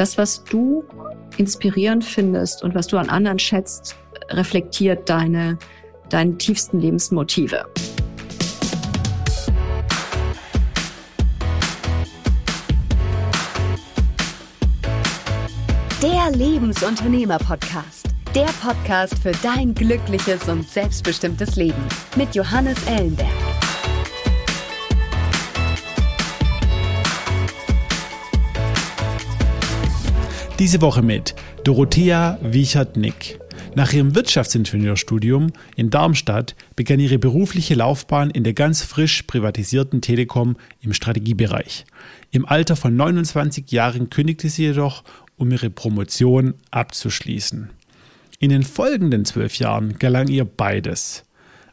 das, was du inspirierend findest und was du an anderen schätzt, reflektiert deine tiefsten Lebensmotive. Der Lebensunternehmer-Podcast. Der Podcast für dein glückliches und selbstbestimmtes Leben mit Johannes Ellenberg. Diese Woche mit Dorothea Wiechert-Nick. Nach ihrem Wirtschaftsingenieurstudium in Darmstadt begann ihre berufliche Laufbahn in der ganz frisch privatisierten Telekom im Strategiebereich. Im Alter von 29 Jahren kündigte sie jedoch, um ihre Promotion abzuschließen. In den folgenden 12 Jahren gelang ihr beides: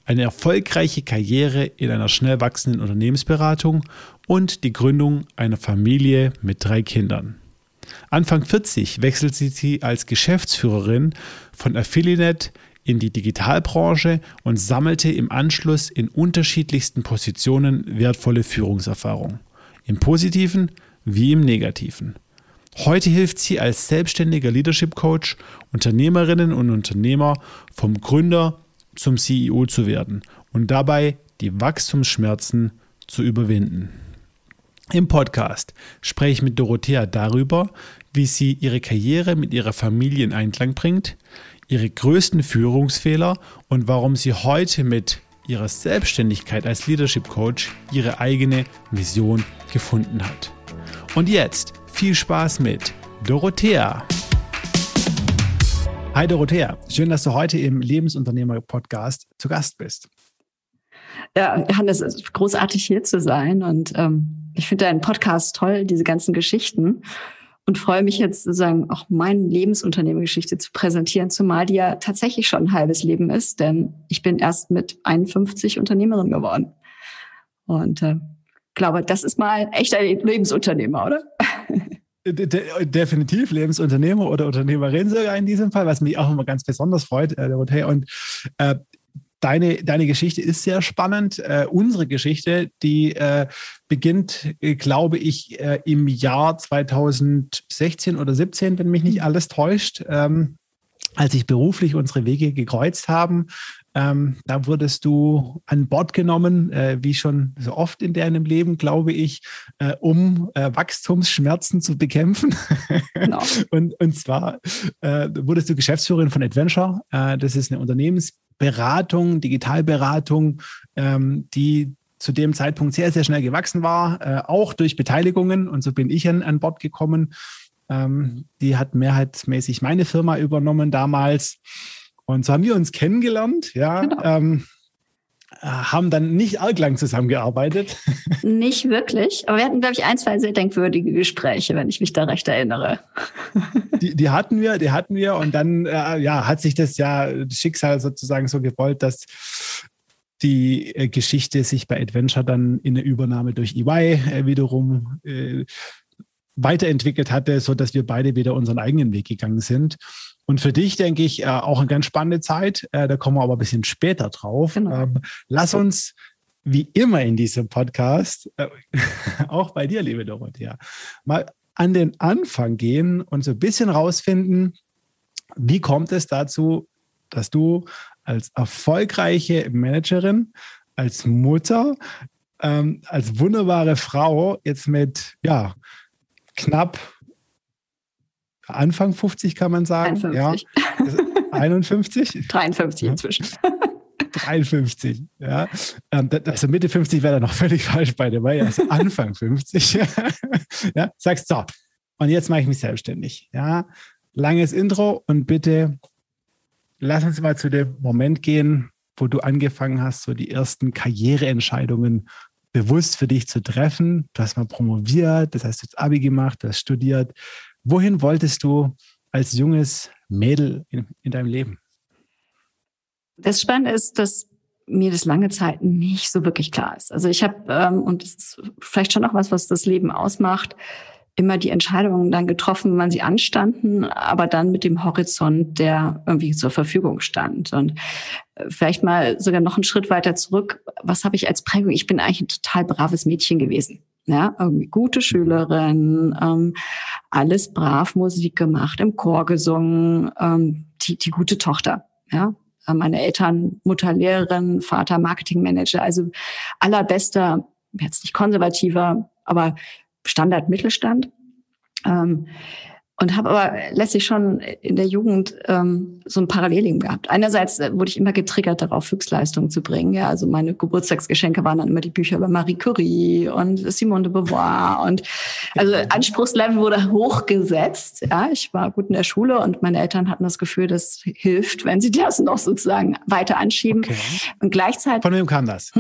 eine erfolgreiche Karriere in einer schnell wachsenden Unternehmensberatung und die Gründung einer Familie mit 3 Kindern. Anfang 40 wechselte sie als Geschäftsführerin von AffiliNet in die Digitalbranche und sammelte im Anschluss in unterschiedlichsten Positionen wertvolle Führungserfahrung. Im Positiven wie im Negativen. Heute hilft sie als selbstständiger Leadership Coach Unternehmerinnen und Unternehmer vom Gründer zum CEO zu werden und dabei die Wachstumsschmerzen zu überwinden. Im Podcast spreche ich mit Dorothea darüber, wie sie ihre Karriere mit ihrer Familie in Einklang bringt, ihre größten Führungsfehler und warum sie heute mit ihrer Selbstständigkeit als Leadership Coach ihre eigene Vision gefunden hat. Und jetzt viel Spaß mit Dorothea. Hi Dorothea, schön, dass du heute im Lebensunternehmer-Podcast zu Gast bist. Ja, Johannes, es ist großartig hier zu sein und ich finde deinen Podcast toll, diese ganzen Geschichten, und freue mich jetzt sozusagen auch meine Lebensunternehmergeschichte zu präsentieren, zumal die ja tatsächlich schon ein halbes Leben ist, denn ich bin erst mit 51 Unternehmerin geworden und glaube, das ist mal echt ein Lebensunternehmer, oder? Definitiv Lebensunternehmer oder Unternehmerin sogar in diesem Fall, was mich auch immer ganz besonders freut, Dorothea, und Deine Geschichte ist sehr spannend. Unsere Geschichte, die beginnt, glaube ich, im Jahr 2016 oder 2017, wenn mich nicht alles täuscht, als sich beruflich unsere Wege gekreuzt haben. Da wurdest du an Bord genommen, wie schon so oft in deinem Leben, glaube ich, um Wachstumsschmerzen zu bekämpfen. Genau. Und zwar wurdest du Geschäftsführerin von Adventure. Das ist eine Unternehmensberatung, Digitalberatung, die zu dem Zeitpunkt sehr, sehr schnell gewachsen war, auch durch Beteiligungen. Und so bin ich an Bord gekommen. Die hat mehrheitsmäßig meine Firma übernommen damals. Und so haben wir uns kennengelernt, ja, genau. Haben dann nicht arg lang zusammengearbeitet. Nicht wirklich, aber wir hatten, glaube ich, 1, 2 sehr denkwürdige Gespräche, wenn ich mich da recht erinnere. Die hatten wir und dann hat sich das ja Schicksal sozusagen so gewollt, dass die Geschichte sich bei Adventure dann in der Übernahme durch EY wiederum weiterentwickelt hatte, sodass wir beide wieder unseren eigenen Weg gegangen sind. Und für dich, denke ich, auch eine ganz spannende Zeit. Da kommen wir aber ein bisschen später drauf. Genau. Lass uns, wie immer in diesem Podcast, auch bei dir, liebe Dorothea, mal an den Anfang gehen und so ein bisschen rausfinden, wie kommt es dazu, dass du als erfolgreiche Managerin, als Mutter, als wunderbare Frau jetzt mit, ja, knapp Anfang 50 kann man sagen. 51. Ja, 51? 53 inzwischen. 53, ja. Also Mitte 50 wäre da noch völlig falsch bei dabei. Also Anfang 50. Ja, sagst so, und jetzt mache ich mich selbstständig. Ja, langes Intro und bitte lass uns mal zu dem Moment gehen, wo du angefangen hast, so die ersten Karriereentscheidungen bewusst für dich zu treffen. Du hast mal promoviert, das heißt, du hast Abi gemacht, du hast studiert. Wohin wolltest du als junges Mädel in deinem Leben? Das Spannende ist, dass mir das lange Zeit nicht so wirklich klar ist. Also ich habe, und das ist vielleicht schon auch was das Leben ausmacht, immer die Entscheidungen dann getroffen, wann sie anstanden, aber dann mit dem Horizont, der irgendwie zur Verfügung stand. Und vielleicht mal sogar noch einen Schritt weiter zurück. Was habe ich als Prägung? Ich bin eigentlich ein total braves Mädchen gewesen. Ja, irgendwie gute Schülerin, alles brav, Musik gemacht, im Chor gesungen, die gute Tochter, ja. Meine Eltern, Mutter, Lehrerin, Vater, Marketingmanager, also allerbester, jetzt nicht konservativer, aber Standard-Mittelstand. Und habe aber letztlich schon in der Jugend so ein Parallelleben gehabt. Einerseits wurde ich immer getriggert darauf, Höchstleistungen zu bringen. Ja, also meine Geburtstagsgeschenke waren dann immer die Bücher über Marie Curie und Simone de Beauvoir. Und also Anspruchslevel wurde hochgesetzt. Ja, ich war gut in der Schule und meine Eltern hatten das Gefühl, das hilft, wenn sie das noch sozusagen weiter anschieben. Okay. Und gleichzeitig. Von wem kam das?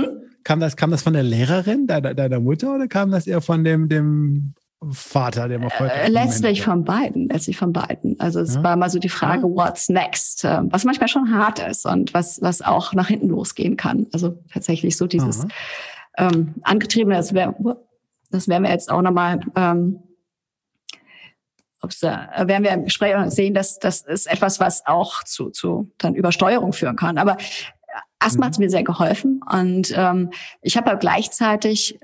Kam das von der Lehrerin, deiner Mutter, oder kam das eher von dem Vater, der mal Letztlich von beiden. Also es war mal so die Frage, what's next? Was manchmal schon hart ist und was auch nach hinten losgehen kann. Also tatsächlich so dieses angetriebene, das werden wir jetzt auch nochmal, werden wir im Gespräch sehen, dass das ist etwas, was auch zu dann Übersteuerung führen kann. Aber erstmal hat es mir sehr geholfen und ich habe aber gleichzeitig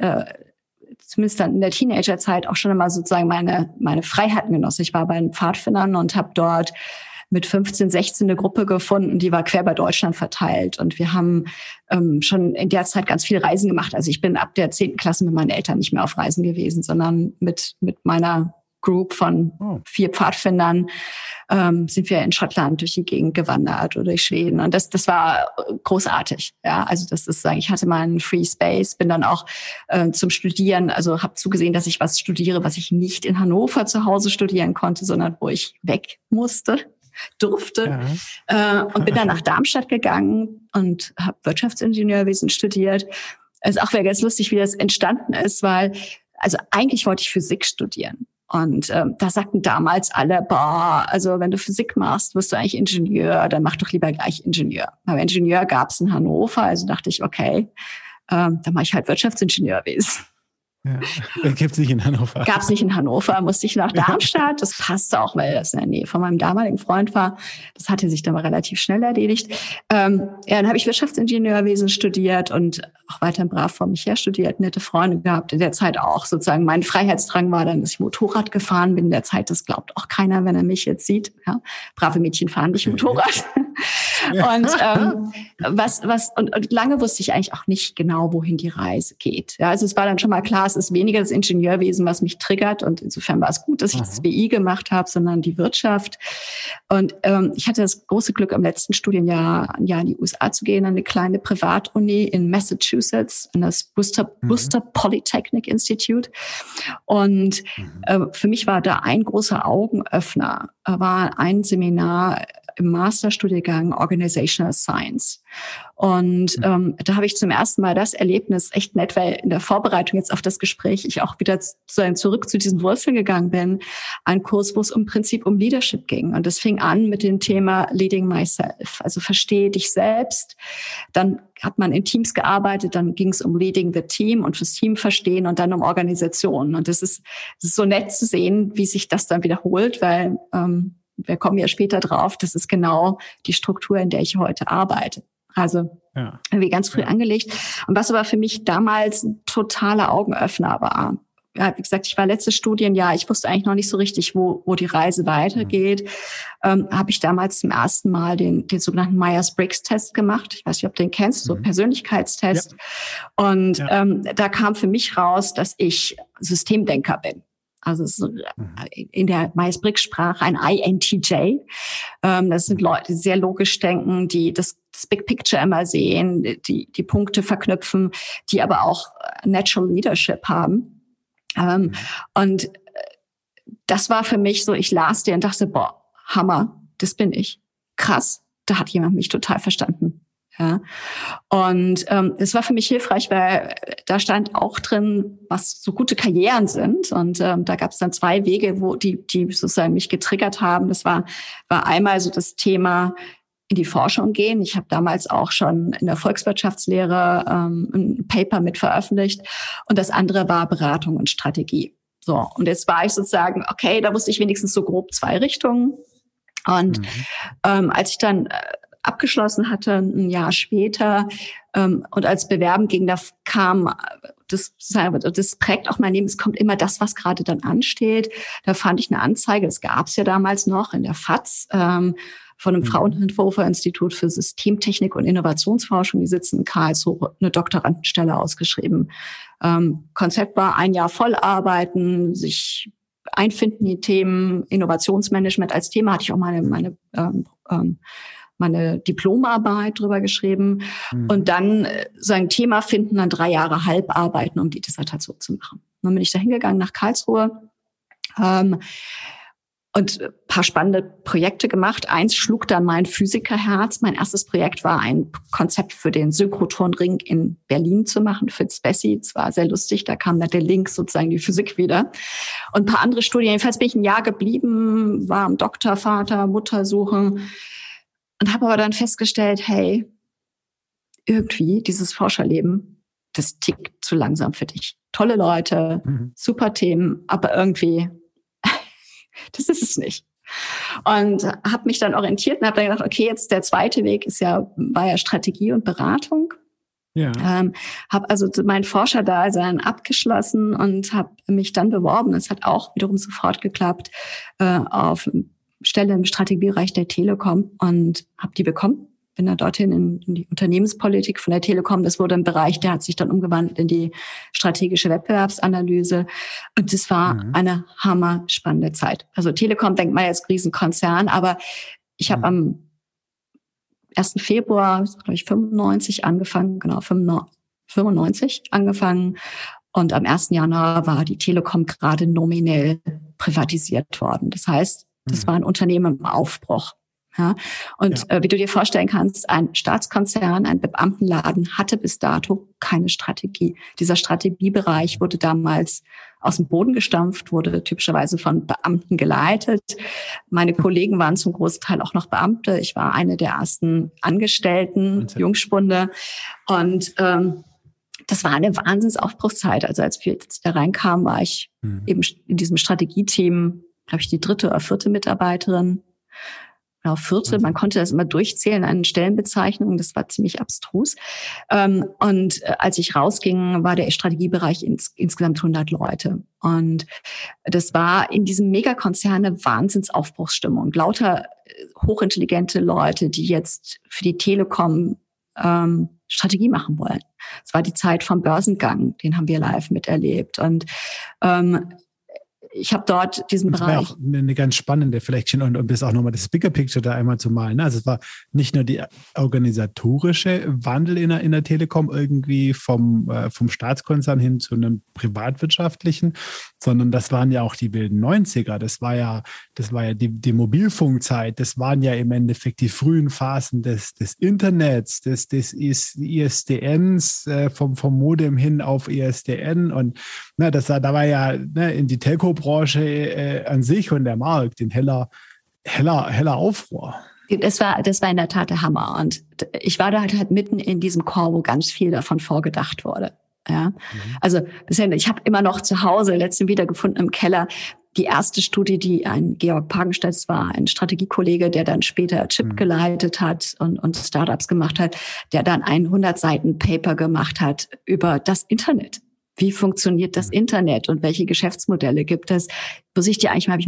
zumindest dann in der Teenagerzeit auch schon immer sozusagen meine Freiheiten genossen. Ich war bei den Pfadfindern und habe dort mit 15, 16 eine Gruppe gefunden, die war quer bei Deutschland verteilt. Und wir haben schon in der Zeit ganz viele Reisen gemacht. Also ich bin ab der 10. Klasse mit meinen Eltern nicht mehr auf Reisen gewesen, sondern mit meiner Group von 4 Pfadfindern sind wir in Schottland durch die Gegend gewandert oder durch Schweden. Und das war großartig. Ja, also das ist, ich hatte mal einen Free Space, bin dann auch zum Studieren, also habe zugesehen, dass ich was studiere, was ich nicht in Hannover zu Hause studieren konnte, sondern wo ich weg durfte. Ja. Und bin dann nach Darmstadt gegangen und habe Wirtschaftsingenieurwesen studiert. Es ist auch wieder ganz lustig, wie das entstanden ist, weil also eigentlich wollte ich Physik studieren. Und da sagten damals alle, also wenn du Physik machst, wirst du eigentlich Ingenieur, dann mach doch lieber gleich Ingenieur. Aber Ingenieur gab es in Hannover, also dachte ich, okay, dann mache ich halt Wirtschaftsingenieurwesen. Ja, gibt's nicht in Hannover. Gab's nicht in Hannover, musste ich nach Darmstadt. Das passte auch, weil das in der Nähe von meinem damaligen Freund war. Das hatte sich dann mal relativ schnell erledigt. Dann habe ich Wirtschaftsingenieurwesen studiert und auch weiterhin brav vor mich her studiert, nette Freunde gehabt. In der Zeit auch sozusagen mein Freiheitsdrang war dann, dass ich Motorrad gefahren bin. In der Zeit, das glaubt auch keiner, wenn er mich jetzt sieht. Ja, brave Mädchen fahren nicht Motorrad. Ja. Und lange wusste ich eigentlich auch nicht genau, wohin die Reise geht. Ja, also es war dann schon mal klar, es ist weniger das Ingenieurwesen, was mich triggert, und insofern war es gut, dass ich das BI gemacht habe, sondern die Wirtschaft. Und ich hatte das große Glück, im letzten Studienjahr in die USA zu gehen, an eine kleine Privatuni in Massachusetts, an das Worcester Polytechnic Institute. Und für mich war da ein großer Augenöffner, war ein Seminar im Masterstudiengang Organizational Science. Und da habe ich zum ersten Mal das Erlebnis, echt nett, weil in der Vorbereitung jetzt auf das Gespräch ich auch wieder zurück zu diesen Wurzeln gegangen bin, einen Kurs, wo es im Prinzip um Leadership ging. Und das fing an mit dem Thema Leading Myself, also verstehe dich selbst. Dann hat man in Teams gearbeitet, dann ging es um Leading the Team und fürs Team verstehen und dann um Organisation. Und das ist so nett zu sehen, wie sich das dann wiederholt, weil wir kommen ja später drauf, das ist genau die Struktur, in der ich heute arbeite. Also irgendwie ganz früh angelegt. Und was aber für mich damals ein totaler Augenöffner war, ja, wie gesagt, ich war letztes Studienjahr, ich wusste eigentlich noch nicht so richtig, wo die Reise weitergeht, habe ich damals zum ersten Mal den sogenannten Myers-Briggs-Test gemacht. Ich weiß nicht, ob du den kennst, so Persönlichkeitstest. Ja. Und da kam für mich raus, dass ich Systemdenker bin. Also es ist in der Myers-Briggs-Sprache ein INTJ. Das sind Leute, die sehr logisch denken, die das Big Picture immer sehen, die Punkte verknüpfen, die aber auch Natural Leadership haben. Und das war für mich so, ich las den und dachte, Hammer, das bin ich. Krass, da hat jemand mich total verstanden. Ja, und es war für mich hilfreich, weil da stand auch drin, was so gute Karrieren sind. Und da gab es dann 2 Wege, wo die sozusagen mich getriggert haben. Das war einmal so das Thema in die Forschung gehen. Ich habe damals auch schon in der Volkswirtschaftslehre ein Paper mit veröffentlicht. Und das andere war Beratung und Strategie. So, und jetzt war ich sozusagen, okay, da wusste ich wenigstens so grob 2 Richtungen. Und als ich dann abgeschlossen hatte, ein Jahr später, und als Bewerben ging, da kam das prägt auch mein Leben. Es kommt immer das, was gerade dann ansteht. Da fand ich eine Anzeige, das gab es ja damals noch in der FAZ, von einem Fraunhofer-Institut für Systemtechnik und Innovationsforschung. Die sitzen in Karlsruhe, eine Doktorandenstelle ausgeschrieben. Konzept war 1 Jahr vollarbeiten, sich einfinden in die Themen. Innovationsmanagement als Thema hatte ich auch meine Diplomarbeit drüber geschrieben. Und dann so ein Thema finden, dann 3 Jahre halb arbeiten, um die Dissertation zu machen. Dann bin ich da hingegangen nach Karlsruhe. Und ein paar spannende Projekte gemacht. Eins schlug dann mein Physikerherz. Mein erstes Projekt war ein Konzept für den Synchrotronring in Berlin zu machen, für BESSY. Es war sehr lustig, da kam dann der Link sozusagen die Physik wieder. Und ein paar andere Studien. Jedenfalls bin ich 1 Jahr geblieben, war am Doktor, Vater, Mutter suchen und habe aber dann festgestellt, hey, irgendwie dieses Forscherleben, das tickt zu langsam für dich. Tolle Leute, super Themen, aber irgendwie... das ist es nicht. Und habe mich dann orientiert und habe dann gedacht, okay, jetzt der zweite Weg war ja Strategie und Beratung. Ja. Habe also mein Forscherdasein abgeschlossen und habe mich dann beworben. Es hat auch wiederum sofort geklappt auf Stelle im Strategiebereich der Telekom und habe die bekommen. Bin dann dorthin in die Unternehmenspolitik von der Telekom. Das wurde ein Bereich, der hat sich dann umgewandelt in die strategische Wettbewerbsanalyse. Und das war eine hammerspannende Zeit. Also Telekom denkt man jetzt Riesenkonzern, aber ich habe am 1. Februar, glaube ich, 95 angefangen. Und am 1. Januar war die Telekom gerade nominell privatisiert worden. Das heißt, das war ein Unternehmen im Aufbruch. Ja, und wie du dir vorstellen kannst, ein Staatskonzern, ein Beamtenladen hatte bis dato keine Strategie. Dieser Strategiebereich wurde damals aus dem Boden gestampft, wurde typischerweise von Beamten geleitet. Meine Kollegen waren zum großen Teil auch noch Beamte. Ich war eine der ersten Angestellten, Jungspunde. Und das war eine Wahnsinnsaufbruchszeit. Also als wir jetzt da reinkamen, war ich eben in diesem Strategieteam, glaube ich, die 3. oder 4. Mitarbeiterin. Genau, 4. Man konnte das immer durchzählen an Stellenbezeichnungen. Das war ziemlich abstrus. Und als ich rausging, war der Strategiebereich insgesamt 100 Leute. Und das war in diesem Megakonzern eine Wahnsinnsaufbruchsstimmung. Lauter hochintelligente Leute, die jetzt für die Telekom Strategie machen wollen. Es war die Zeit vom Börsengang. Den haben wir live miterlebt. Und ich habe dort diesen Bereich. Das war auch eine ganz spannende, vielleicht schon, um das auch nochmal das Bigger Picture da einmal zu malen. Also es war nicht nur die organisatorische Wandel in der Telekom irgendwie vom Staatskonzern hin zu einem privatwirtschaftlichen, sondern das waren ja auch die wilden 90er. Das war ja die Mobilfunkzeit. Das waren ja im Endeffekt die frühen Phasen des Internets, des ISDNs, vom Modem hin auf ISDN. Und in die Telco-Branche an sich und der Markt in heller Aufruhr. Das war in der Tat der Hammer. Und ich war da halt mitten in diesem Chor, wo ganz viel davon vorgedacht wurde. Ja? Also ich habe immer noch zu Hause, letztens wiedergefunden im Keller, die erste Studie, die ein Georg Pagenstecher war, ein Strategiekollege, der dann später Chip geleitet hat und Startups gemacht hat, der dann ein 100-Seiten-Paper gemacht hat über das Internet. Wie funktioniert das Internet und welche Geschäftsmodelle gibt es? Muss ich dir eigentlich mal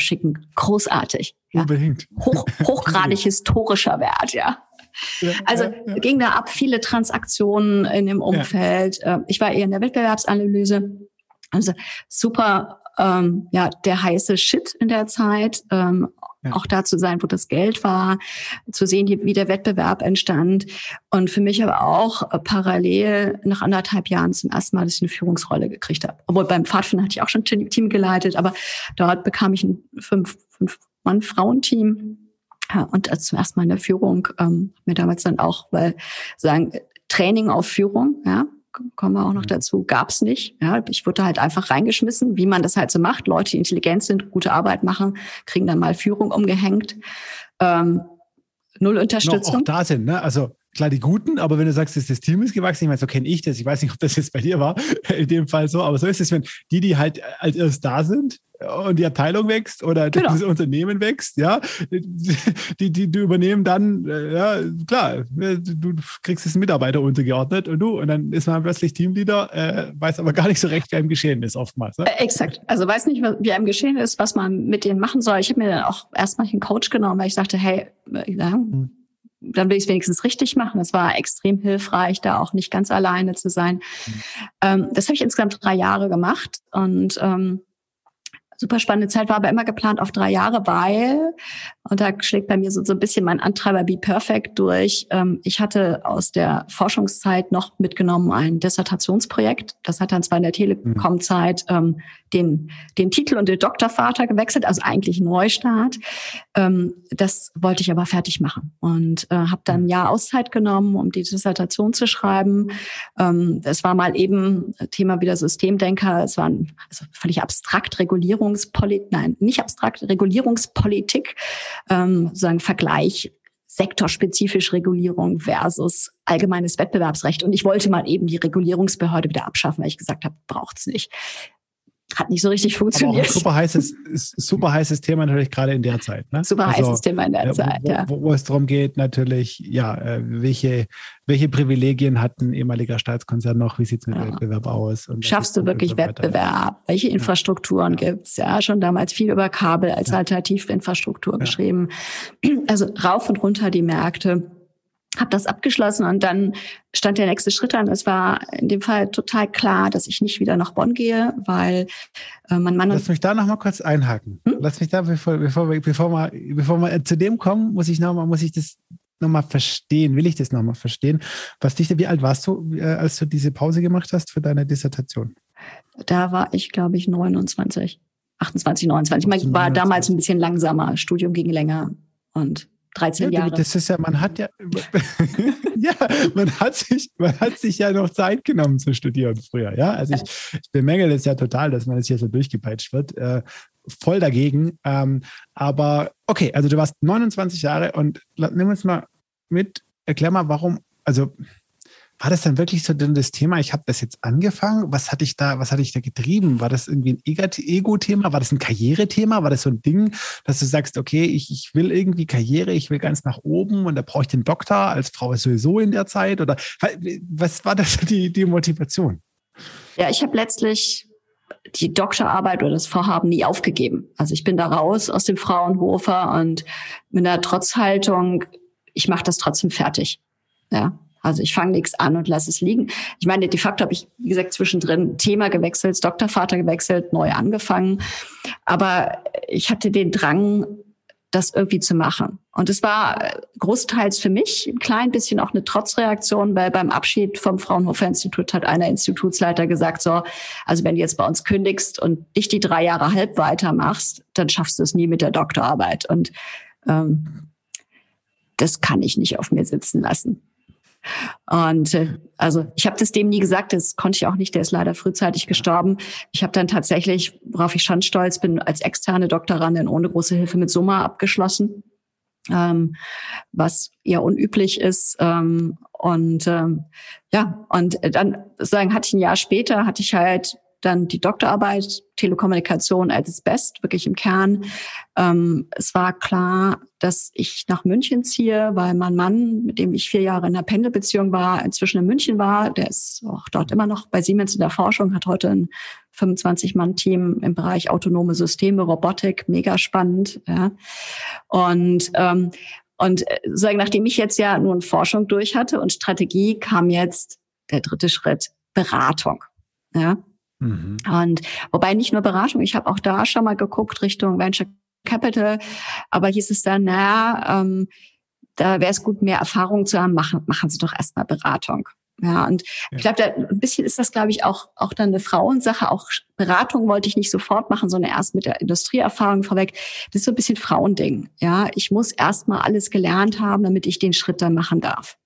schicken. Großartig. Ja. Unbedingt. Hochgradig historischer Wert, ja. Ging da ab, viele Transaktionen in dem Umfeld. Ja. Ich war eher in der Wettbewerbsanalyse. Also super, der heiße Shit in der Zeit. Auch da zu sein, wo das Geld war, zu sehen, wie der Wettbewerb entstand. Und für mich aber auch parallel nach anderthalb Jahren zum ersten Mal, dass ich eine Führungsrolle gekriegt habe. Obwohl beim Pfadfinder hatte ich auch schon ein Team geleitet, aber dort bekam ich ein 5-Mann-Frauenteam. Und zum ersten Mal in der Führung, mir damals dann auch, Training auf Führung, ja. Kommen wir auch noch dazu, gab es nicht. Ja, ich wurde halt einfach reingeschmissen, wie man das halt so macht. Leute, die intelligent sind, gute Arbeit machen, kriegen dann mal Führung umgehängt. Null Unterstützung. Noch auch da sind, ne? Also klar, die Guten, aber wenn du sagst, das Team ist gewachsen, ich meine, so kenne ich das. Ich weiß nicht, ob das jetzt bei dir war, in dem Fall so, aber so ist es, wenn die halt als erst da sind, und die Abteilung wächst oder das Unternehmen wächst, ja, die übernehmen dann, ja, klar, du kriegst es einen Mitarbeiter untergeordnet und dann ist man plötzlich Teamleader, weiß aber gar nicht so recht, wie einem geschehen ist oftmals. Ne? Exakt, also weiß nicht, wie einem geschehen ist, was man mit denen machen soll. Ich habe mir dann auch erstmal einen Coach genommen, weil ich dachte, hey, dann will ich es wenigstens richtig machen. Das war extrem hilfreich, da auch nicht ganz alleine zu sein. Das habe ich insgesamt 3 Jahre gemacht und super spannende Zeit, war aber immer geplant auf 3 Jahre, weil, und da schlägt bei mir so ein bisschen mein Antreiber Be Perfect durch. Ich hatte aus der Forschungszeit noch mitgenommen ein Dissertationsprojekt. Das hat dann zwar in der Telekom-Zeit den Titel und den Doktorvater gewechselt, also eigentlich Neustart. Das wollte ich aber fertig machen und habe dann ein Jahr Auszeit genommen, um die Dissertation zu schreiben. Es war mal eben Thema wieder Systemdenker. Es war völlig abstrakt Regulierungspolitik, sozusagen Vergleich, sektorspezifisch Regulierung versus allgemeines Wettbewerbsrecht. Und ich wollte mal eben die Regulierungsbehörde wieder abschaffen, weil ich gesagt habe, braucht's nicht. Hat nicht so richtig funktioniert. Aber auch ein super heißes Thema natürlich gerade in der Zeit. Ne? Super heißes Thema in der Zeit, ja. Wo es darum geht natürlich, ja, welche Privilegien hat ein ehemaliger Staatskonzern noch? Wie sieht es mit Wettbewerb aus? Und schaffst du wirklich Wettbewerb? Welche Infrastrukturen gibt's? Ja, schon damals viel über Kabel als Alternativinfrastruktur geschrieben. Also rauf und runter die Märkte. Habe das abgeschlossen und dann stand der nächste Schritt an. Es war in dem Fall total klar, dass ich nicht wieder nach Bonn gehe, weil mein Mann... Lass mich da nochmal kurz einhaken. Lass mich da, bevor wir zu dem kommen, muss ich das nochmal verstehen. Will ich das nochmal verstehen? Wie alt warst du, als du diese Pause gemacht hast für deine Dissertation? Da war ich, glaube ich, 28, 29. Ich war damals ein bisschen langsamer. Studium ging länger und... 13 Jahre. Das ist ja, man hat sich ja noch Zeit genommen zu studieren früher, ja. Also ich bemängel das ja total, dass man das hier so durchgepeitscht wird. Voll dagegen. Aber okay, also du warst 29 Jahre und nimm uns mal mit, erklär mal, warum, also war das dann wirklich so das Thema, ich habe das jetzt angefangen, was hatte ich da getrieben? War das irgendwie ein Ego-Thema? War das ein Karrierethema? War das so ein Ding, dass du sagst, okay, ich will irgendwie Karriere, ich will ganz nach oben und da brauche ich den Doktor, als Frau ist sowieso in der Zeit? Oder was war das die Motivation? Ja, ich habe letztlich die Doktorarbeit oder das Vorhaben nie aufgegeben. Also ich bin da raus aus dem Fraunhofer und mit einer Trotzhaltung, ich mache das trotzdem fertig, ja. Also ich fange nichts an und lasse es liegen. Ich meine, de facto habe ich, wie gesagt, zwischendrin Thema gewechselt, Doktorvater gewechselt, neu angefangen. Aber ich hatte den Drang, das irgendwie zu machen. Und es war großteils für mich ein klein bisschen auch eine Trotzreaktion, weil beim Abschied vom Fraunhofer-Institut hat einer Institutsleiter gesagt, so, also wenn du jetzt bei uns kündigst und nicht die 3 Jahre halb weitermachst, dann schaffst du es nie mit der Doktorarbeit. Und das kann ich nicht auf mir sitzen lassen. Und also ich habe das dem nie gesagt, das konnte ich auch nicht, der ist leider frühzeitig gestorben. Ich habe dann tatsächlich, worauf ich schon stolz bin, als externe Doktorandin ohne große Hilfe mit Summa abgeschlossen, was eher unüblich ist. Und dann sagen, hatte ich ein Jahr später, hatte ich halt dann die Doktorarbeit, Telekommunikation als its best, wirklich im Kern. Es war klar, dass ich nach München ziehe, weil mein Mann, mit dem ich 4 Jahre in einer Pendelbeziehung war, inzwischen in München war. Der ist auch dort immer noch bei Siemens in der Forschung, hat heute ein 25-Mann-Team im Bereich autonome Systeme, Robotik, mega spannend. Ja. Und sagen, nachdem ich jetzt ja nun Forschung durch hatte und Strategie, kam jetzt der dritte Schritt, Beratung. Ja. Mhm. Und wobei nicht nur Beratung, ich habe auch da schon mal geguckt Richtung Venture Capital, aber hieß es dann, da wäre es gut, mehr Erfahrung zu haben, machen Sie doch erstmal Beratung. Ja, und ich glaube, ein bisschen ist das, glaube ich, auch dann eine Frauensache. Auch Beratung wollte ich nicht sofort machen, sondern erst mit der Industrieerfahrung vorweg. Das ist so ein bisschen Frauending. Ja, ich muss erstmal alles gelernt haben, damit ich den Schritt dann machen darf.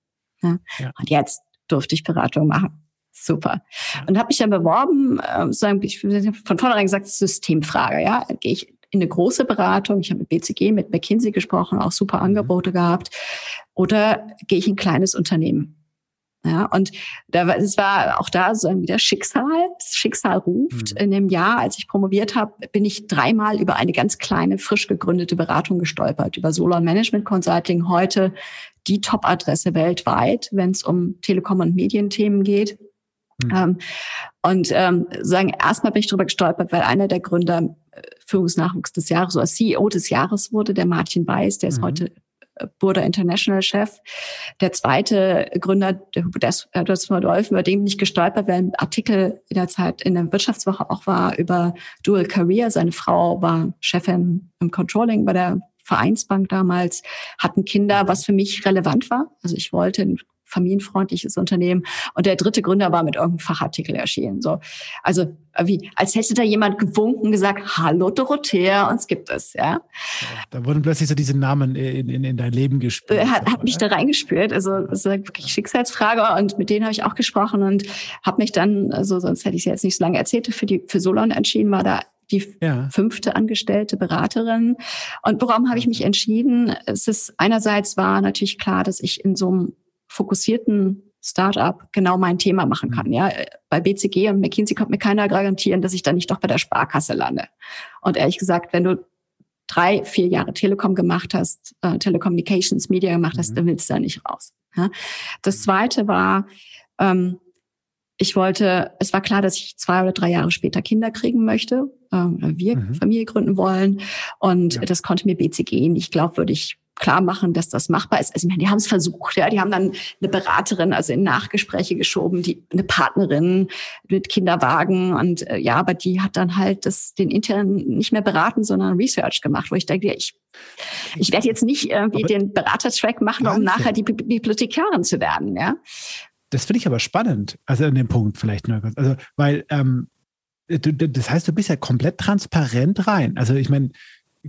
Ja? Ja. Und jetzt durfte ich Beratung machen. Super. Und habe mich dann beworben, ich habe von vornherein gesagt, Systemfrage, ja. Gehe ich in eine große Beratung, ich habe mit BCG, mit McKinsey gesprochen, auch super Angebote gehabt, oder gehe ich in ein kleines Unternehmen? Ja, und es war auch da so wieder Schicksal. Das Schicksal ruft. In dem Jahr, als ich promoviert habe, bin ich dreimal über eine ganz kleine, frisch gegründete Beratung gestolpert. Über Solon Management Consulting, heute die Top-Adresse weltweit, wenn es um Telekom- und Medienthemen geht. Sagen, erstmal bin ich drüber gestolpert, weil einer der Gründer Führungsnachwuchs des Jahres oder CEO des Jahres wurde, der Martin Weiß, der ist heute Burda International Chef. Der zweite Gründer, der Thomas Wolf, über den bin ich gestolpert, weil ein Artikel in der Zeit, in der Wirtschaftswoche auch war über Dual Career. Seine Frau war Chefin im Controlling bei der Vereinsbank damals, hatten Kinder, was für mich relevant war. Also ich wollte ein familienfreundliches Unternehmen. Und der dritte Gründer war mit irgendeinem Fachartikel erschienen. So. Also wie, als hätte da jemand gewunken, gesagt, hallo Dorothea, uns gibt es. Ja. Da wurden plötzlich so diese Namen in dein Leben gespürt. Hat mich da reingespürt. Also das ist wirklich Schicksalsfrage. Und mit denen habe ich auch gesprochen und habe mich dann, also sonst hätte ich es jetzt nicht so lange erzählt, für Solon entschieden, war da die fünfte angestellte Beraterin. Und warum habe ich mich entschieden? Es ist einerseits war natürlich klar, dass ich in so einem fokussierten Startup genau mein Thema machen kann. Ja, bei BCG und McKinsey kommt mir keiner garantieren, dass ich dann nicht doch bei der Sparkasse lande. Und ehrlich gesagt, wenn du 3-4 Jahre Telekom gemacht hast, Telecommunications, Media gemacht hast, dann willst du da nicht raus. Ja? Das Zweite war, es war klar, dass ich 2 oder 3 Jahre später Kinder kriegen möchte, wir Familie gründen wollen. Und das konnte mir BCG nicht glaubwürdig klar machen, dass das machbar ist. Also ich meine, die haben es versucht, ja, die haben dann eine Beraterin, also in Nachgespräche geschoben, eine Partnerin mit Kinderwagen und aber die hat dann halt den internen nicht mehr beraten, sondern Research gemacht, wo ich denke, ich werde jetzt nicht irgendwie den Beratertrack machen, um nachher die Bibliothekarin zu werden, ja. Das finde ich aber spannend, also in dem Punkt vielleicht nur ganz, also weil das heißt, du bist ja komplett transparent rein. Also ich meine,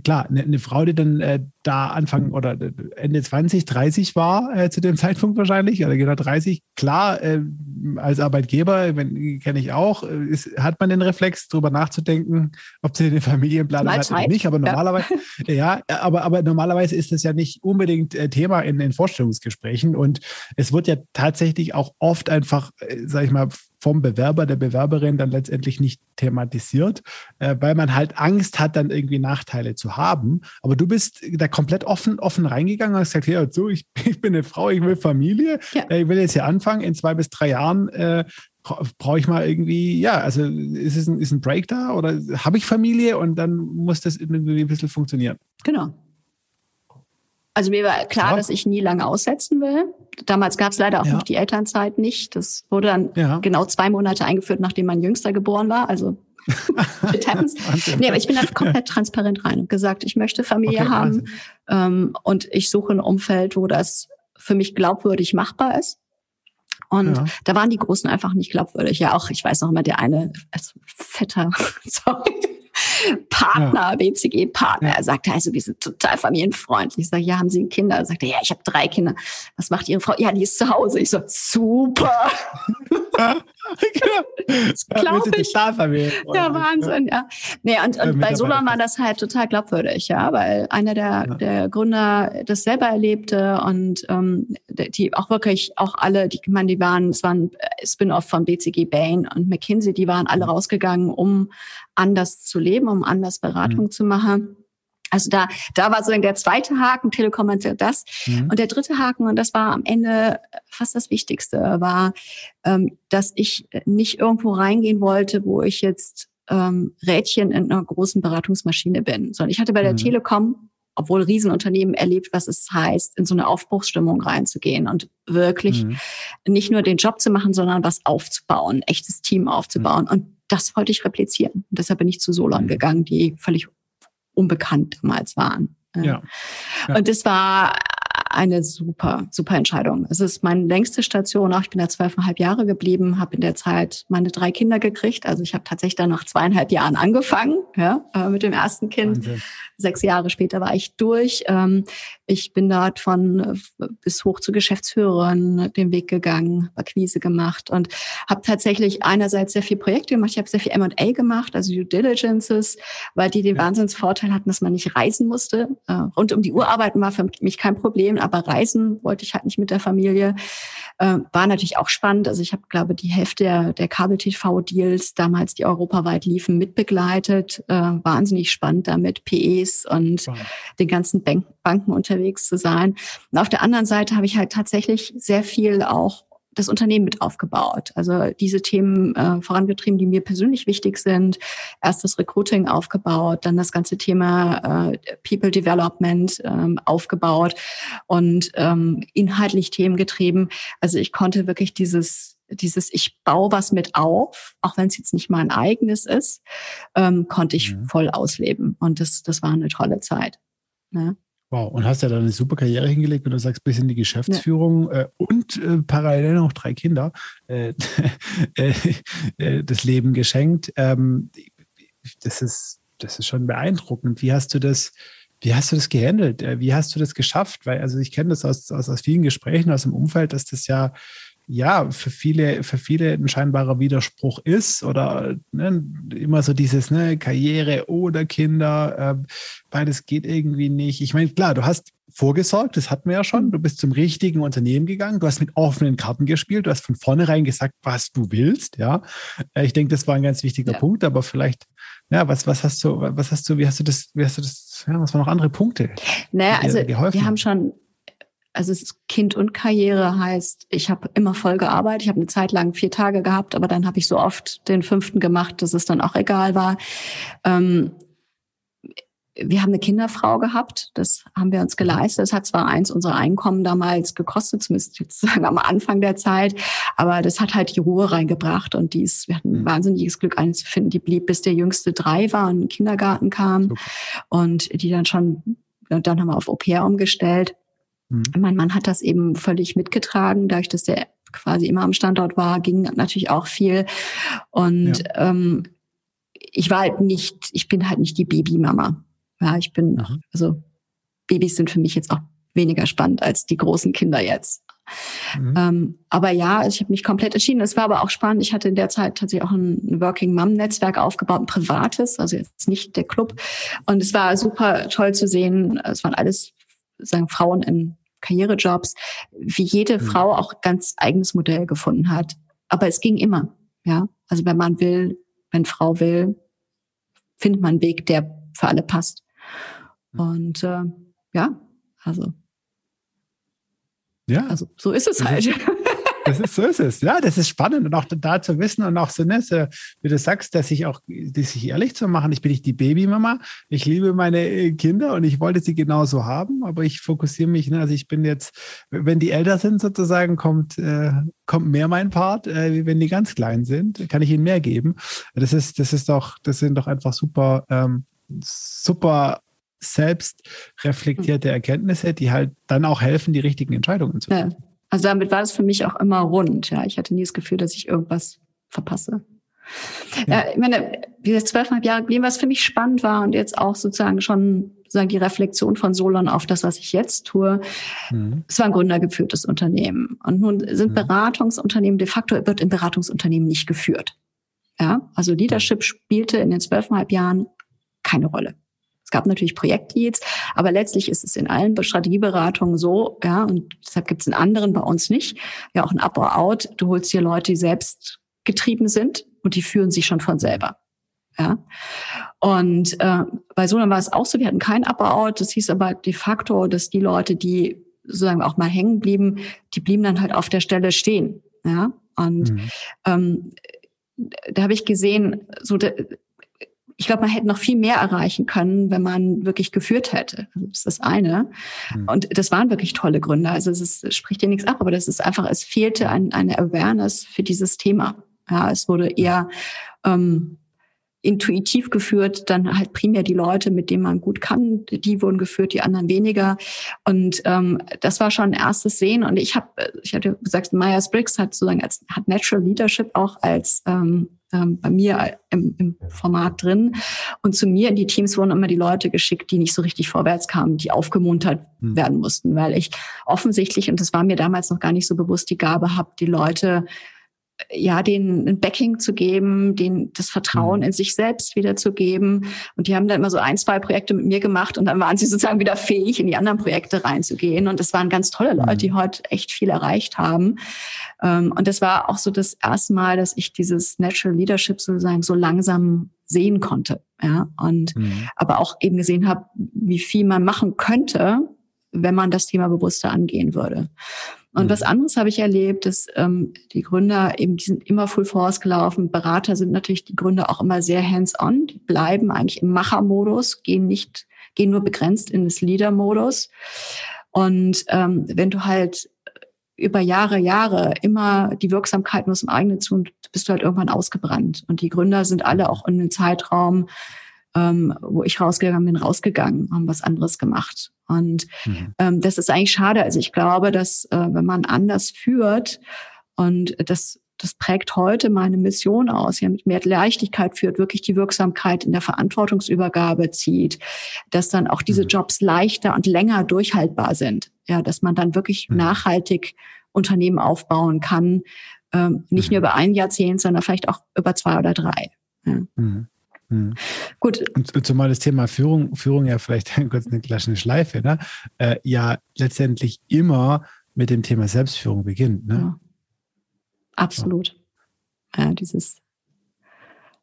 klar, eine Frau, die dann da Anfang oder Ende 20, 30 war, zu dem Zeitpunkt wahrscheinlich, oder genau 30, klar, als Arbeitgeber, kenne ich auch, hat man den Reflex, drüber nachzudenken, ob sie eine Familienplanung hat oder nicht, aber normalerweise, aber normalerweise ist das ja nicht unbedingt Thema in den Vorstellungsgesprächen und es wird ja tatsächlich auch oft einfach, sag ich mal, vom Bewerber, der Bewerberin dann letztendlich nicht thematisiert, weil man halt Angst hat, dann irgendwie Nachteile zu haben. Aber du bist da komplett offen reingegangen und hast gesagt, hey, so, ich bin eine Frau, ich will Familie, ich will jetzt hier anfangen, in 2 bis 3 Jahren brauche ich mal irgendwie, ist ein Break da oder habe ich Familie und dann muss das irgendwie ein bisschen funktionieren. Genau. Also mir war klar, dass ich nie lange aussetzen will. Damals gab es leider auch noch die Elternzeit nicht. Das wurde dann genau 2 Monate eingeführt, nachdem mein Jüngster geboren war. Also it happens. Nee, aber ich bin da komplett transparent rein und gesagt, ich möchte Familie haben und ich suche ein Umfeld, wo das für mich glaubwürdig machbar ist. Und da waren die Großen einfach nicht glaubwürdig. Ja, auch, ich weiß noch immer, der eine, also fetter, sorry. Partner, BCG-Partner. Er sagte, also wir sind total familienfreundlich. Ich sage, ja, haben Sie Kinder? Er sagte, ja, ich habe 3 Kinder. Was macht Ihre Frau? Ja, die ist zu Hause. Ich so, super. Das glaube ich. Ja, Wahnsinn, ja. Nee, und bei Solon war das halt total glaubwürdig, ja, weil einer der Gründer das selber erlebte und die auch wirklich, auch alle, es waren Spin-off von BCG, Bain und McKinsey, die waren alle rausgegangen, um anders zu leben, um anders Beratung zu machen. Also da war sozusagen der zweite Haken, Telekom und das. Und der dritte Haken, und das war am Ende fast das Wichtigste, war, dass ich nicht irgendwo reingehen wollte, wo ich jetzt Rädchen in einer großen Beratungsmaschine bin. Sondern ich hatte bei der Telekom, obwohl Riesenunternehmen, erlebt, was es heißt, in so eine Aufbruchsstimmung reinzugehen und wirklich nicht nur den Job zu machen, sondern was aufzubauen, ein echtes Team aufzubauen. Und das wollte ich replizieren. Und deshalb bin ich zu Solon gegangen, die völlig unbekannt damals waren. Ja. Und das war eine super, super Entscheidung. Es ist meine längste Station. Auch ich bin da 12,5 Jahre geblieben, habe in der Zeit meine 3 Kinder gekriegt. Also ich habe tatsächlich dann nach 2,5 Jahren angefangen, mit dem ersten Kind. Wahnsinn. 6 Jahre später war ich durch. Ich bin dort bis hoch zur Geschäftsführerin den Weg gegangen, Akquise gemacht und habe tatsächlich einerseits sehr viele Projekte gemacht. Ich habe sehr viel M&A gemacht, also Due Diligences, weil die den Wahnsinnsvorteil hatten, dass man nicht reisen musste. Rund um die Uhr arbeiten war für mich kein Problem. aber reisen wollte ich halt nicht mit der Familie. War natürlich auch spannend. Also ich habe, glaube ich, die Hälfte der Kabel-TV-Deals damals, die europaweit liefen, mitbegleitet. Wahnsinnig spannend, da mit PEs und den ganzen Banken unterwegs zu sein. Und auf der anderen Seite habe ich halt tatsächlich sehr viel auch das Unternehmen mit aufgebaut. Also diese Themen vorangetrieben, die mir persönlich wichtig sind. Erst das Recruiting aufgebaut, dann das ganze Thema People Development aufgebaut und inhaltlich Themen getrieben. Also ich konnte wirklich dieses ich baue was mit auf, auch wenn es jetzt nicht mein eigenes ist, konnte ich voll ausleben. Und das war eine tolle Zeit. Ja. Wow, und hast ja dann eine super Karriere hingelegt, wenn du sagst, bis in die Geschäftsführung und parallel noch 3 Kinder das Leben geschenkt. Das ist schon beeindruckend. Wie hast du das gehandelt? Wie hast du das geschafft? Weil, also ich kenne das aus vielen Gesprächen aus dem Umfeld, dass das ja für viele ein scheinbarer Widerspruch ist oder ne, immer so dieses Karriere oder Kinder, beides geht irgendwie nicht. Ich meine, klar, du hast vorgesorgt, das hatten wir ja schon, du bist zum richtigen Unternehmen gegangen, du hast mit offenen Karten gespielt, du hast von vornherein gesagt, was du willst, ja. Ich denke, das war ein ganz wichtiger Punkt, aber vielleicht, was waren noch andere Punkte? Naja, also wir haben schon. Also es ist Kind und Karriere heißt, ich habe immer voll gearbeitet. Ich habe eine Zeit lang 4 Tage gehabt, aber dann habe ich so oft den 5. gemacht, dass es dann auch egal war. Wir haben eine Kinderfrau gehabt, das haben wir uns geleistet. Das hat zwar eins unserer Einkommen damals gekostet, zumindest sozusagen am Anfang der Zeit, aber das hat halt die Ruhe reingebracht und wir hatten wahnsinniges Glück, eine zu finden, die blieb, bis der Jüngste 3 war und in den Kindergarten kam und die dann haben wir auf Au-pair umgestellt. Mein Mann hat das eben völlig mitgetragen, dadurch, dass der quasi immer am Standort war, ging natürlich auch viel. Und ich bin halt nicht die Babymama. Ja, also Babys sind für mich jetzt auch weniger spannend als die großen Kinder jetzt. Aber ja, ich habe mich komplett entschieden. Es war aber auch spannend. Ich hatte in der Zeit tatsächlich auch ein Working Mom Netzwerk aufgebaut, ein privates, also jetzt nicht der Club. Und es war super toll zu sehen. Es waren alles, sagen, Frauen in Karrierejobs, wie jede Frau auch ganz eigenes Modell gefunden hat. Aber es ging immer, ja. Also wenn man will, wenn Frau will, findet man einen Weg, der für alle passt. Und also so ist es halt. So ist es. Ja, das ist spannend und auch da zu wissen und auch so, wie du sagst, dass ich auch, sich ehrlich zu machen, ich bin nicht die Babymama, ich liebe meine Kinder und ich wollte sie genauso haben, aber ich fokussiere mich, also ich bin jetzt, wenn die älter sind sozusagen, kommt mehr mein Part, wie wenn die ganz klein sind, kann ich ihnen mehr geben. Das sind doch einfach super selbst reflektierte Erkenntnisse, die halt dann auch helfen, die richtigen Entscheidungen zu treffen. Ja. Also damit war das für mich auch immer rund. Ja, ich hatte nie das Gefühl, dass ich irgendwas verpasse. Ja. Ich meine, diese 12,5 Jahre geblieben, was für mich spannend war und jetzt auch sozusagen schon die Reflexion von Solon auf das, was ich jetzt tue. Es war ein gründergeführtes Unternehmen. Und nun sind Beratungsunternehmen, de facto wird in Beratungsunternehmen nicht geführt. Ja, also Leadership spielte in den 12,5 Jahren keine Rolle. Es gab natürlich Projektleads, aber letztlich ist es in allen Strategieberatungen so, ja, und deshalb gibt es in anderen, bei uns nicht, ja auch ein Up or Out. Du holst dir Leute, die selbst getrieben sind und die führen sich schon von selber. Ja. Und bei Solon war es auch so, wir hatten kein Up or Out, das hieß aber de facto, dass die Leute, die sozusagen auch mal hängen blieben, die blieben dann halt auf der Stelle stehen. Ja. Und da habe ich gesehen, ich glaube, man hätte noch viel mehr erreichen können, wenn man wirklich geführt hätte. Das ist das eine. Und das waren wirklich tolle Gründer. Also es spricht dir nichts ab, aber das ist einfach, es fehlte eine Awareness für dieses Thema. Ja, es wurde eher intuitiv geführt, dann halt primär die Leute, mit denen man gut kann, die wurden geführt, die anderen weniger. Und das war schon ein erstes Sehen. Und ich hatte gesagt, Myers-Briggs hat Natural Leadership auch als bei mir im Format drin. Und zu mir in die Teams wurden immer die Leute geschickt, die nicht so richtig vorwärts kamen, die aufgemuntert werden mussten, weil ich offensichtlich, und das war mir damals noch gar nicht so bewusst, die Gabe habe, die Leute ja, denen ein Backing zu geben, denen das Vertrauen in sich selbst wieder zu geben. Und die haben dann immer so 1, 2 Projekte mit mir gemacht und dann waren sie sozusagen wieder fähig, in die anderen Projekte reinzugehen. Und das waren ganz tolle Leute, die heute echt viel erreicht haben. Und das war auch so das erste Mal, dass ich dieses Natural Leadership sozusagen so langsam sehen konnte. Ja, und aber auch eben gesehen habe, wie viel man machen könnte, wenn man das Thema bewusster angehen würde. Und was anderes habe ich erlebt, dass die Gründer eben, die sind immer full force gelaufen. Berater sind natürlich die Gründer auch immer sehr hands-on. Die bleiben eigentlich im Machermodus, gehen nur begrenzt in das Leader-Modus. Und wenn du halt über Jahre immer die Wirksamkeit nur zum eigenen tun, bist du halt irgendwann ausgebrannt. Und die Gründer sind alle auch in den Zeitraum, wo ich rausgegangen bin, rausgegangen, haben was anderes gemacht. Und das ist eigentlich schade. Also ich glaube, dass wenn man anders führt, und das prägt heute meine Mission aus, ja, mit mehr Leichtigkeit führt, wirklich die Wirksamkeit in der Verantwortungsübergabe zieht, dass dann auch diese Jobs leichter und länger durchhaltbar sind. Ja, dass man dann wirklich nachhaltig Unternehmen aufbauen kann, nicht nur über ein Jahrzehnt, sondern vielleicht auch über 2 oder 3. Ja. Gut. Und zumal das Thema Führung ja vielleicht kurz eine kleine Schleife, ne? Ja, letztendlich immer mit dem Thema Selbstführung beginnt. Ne? Ja. Absolut. Ja. Ja, dieses,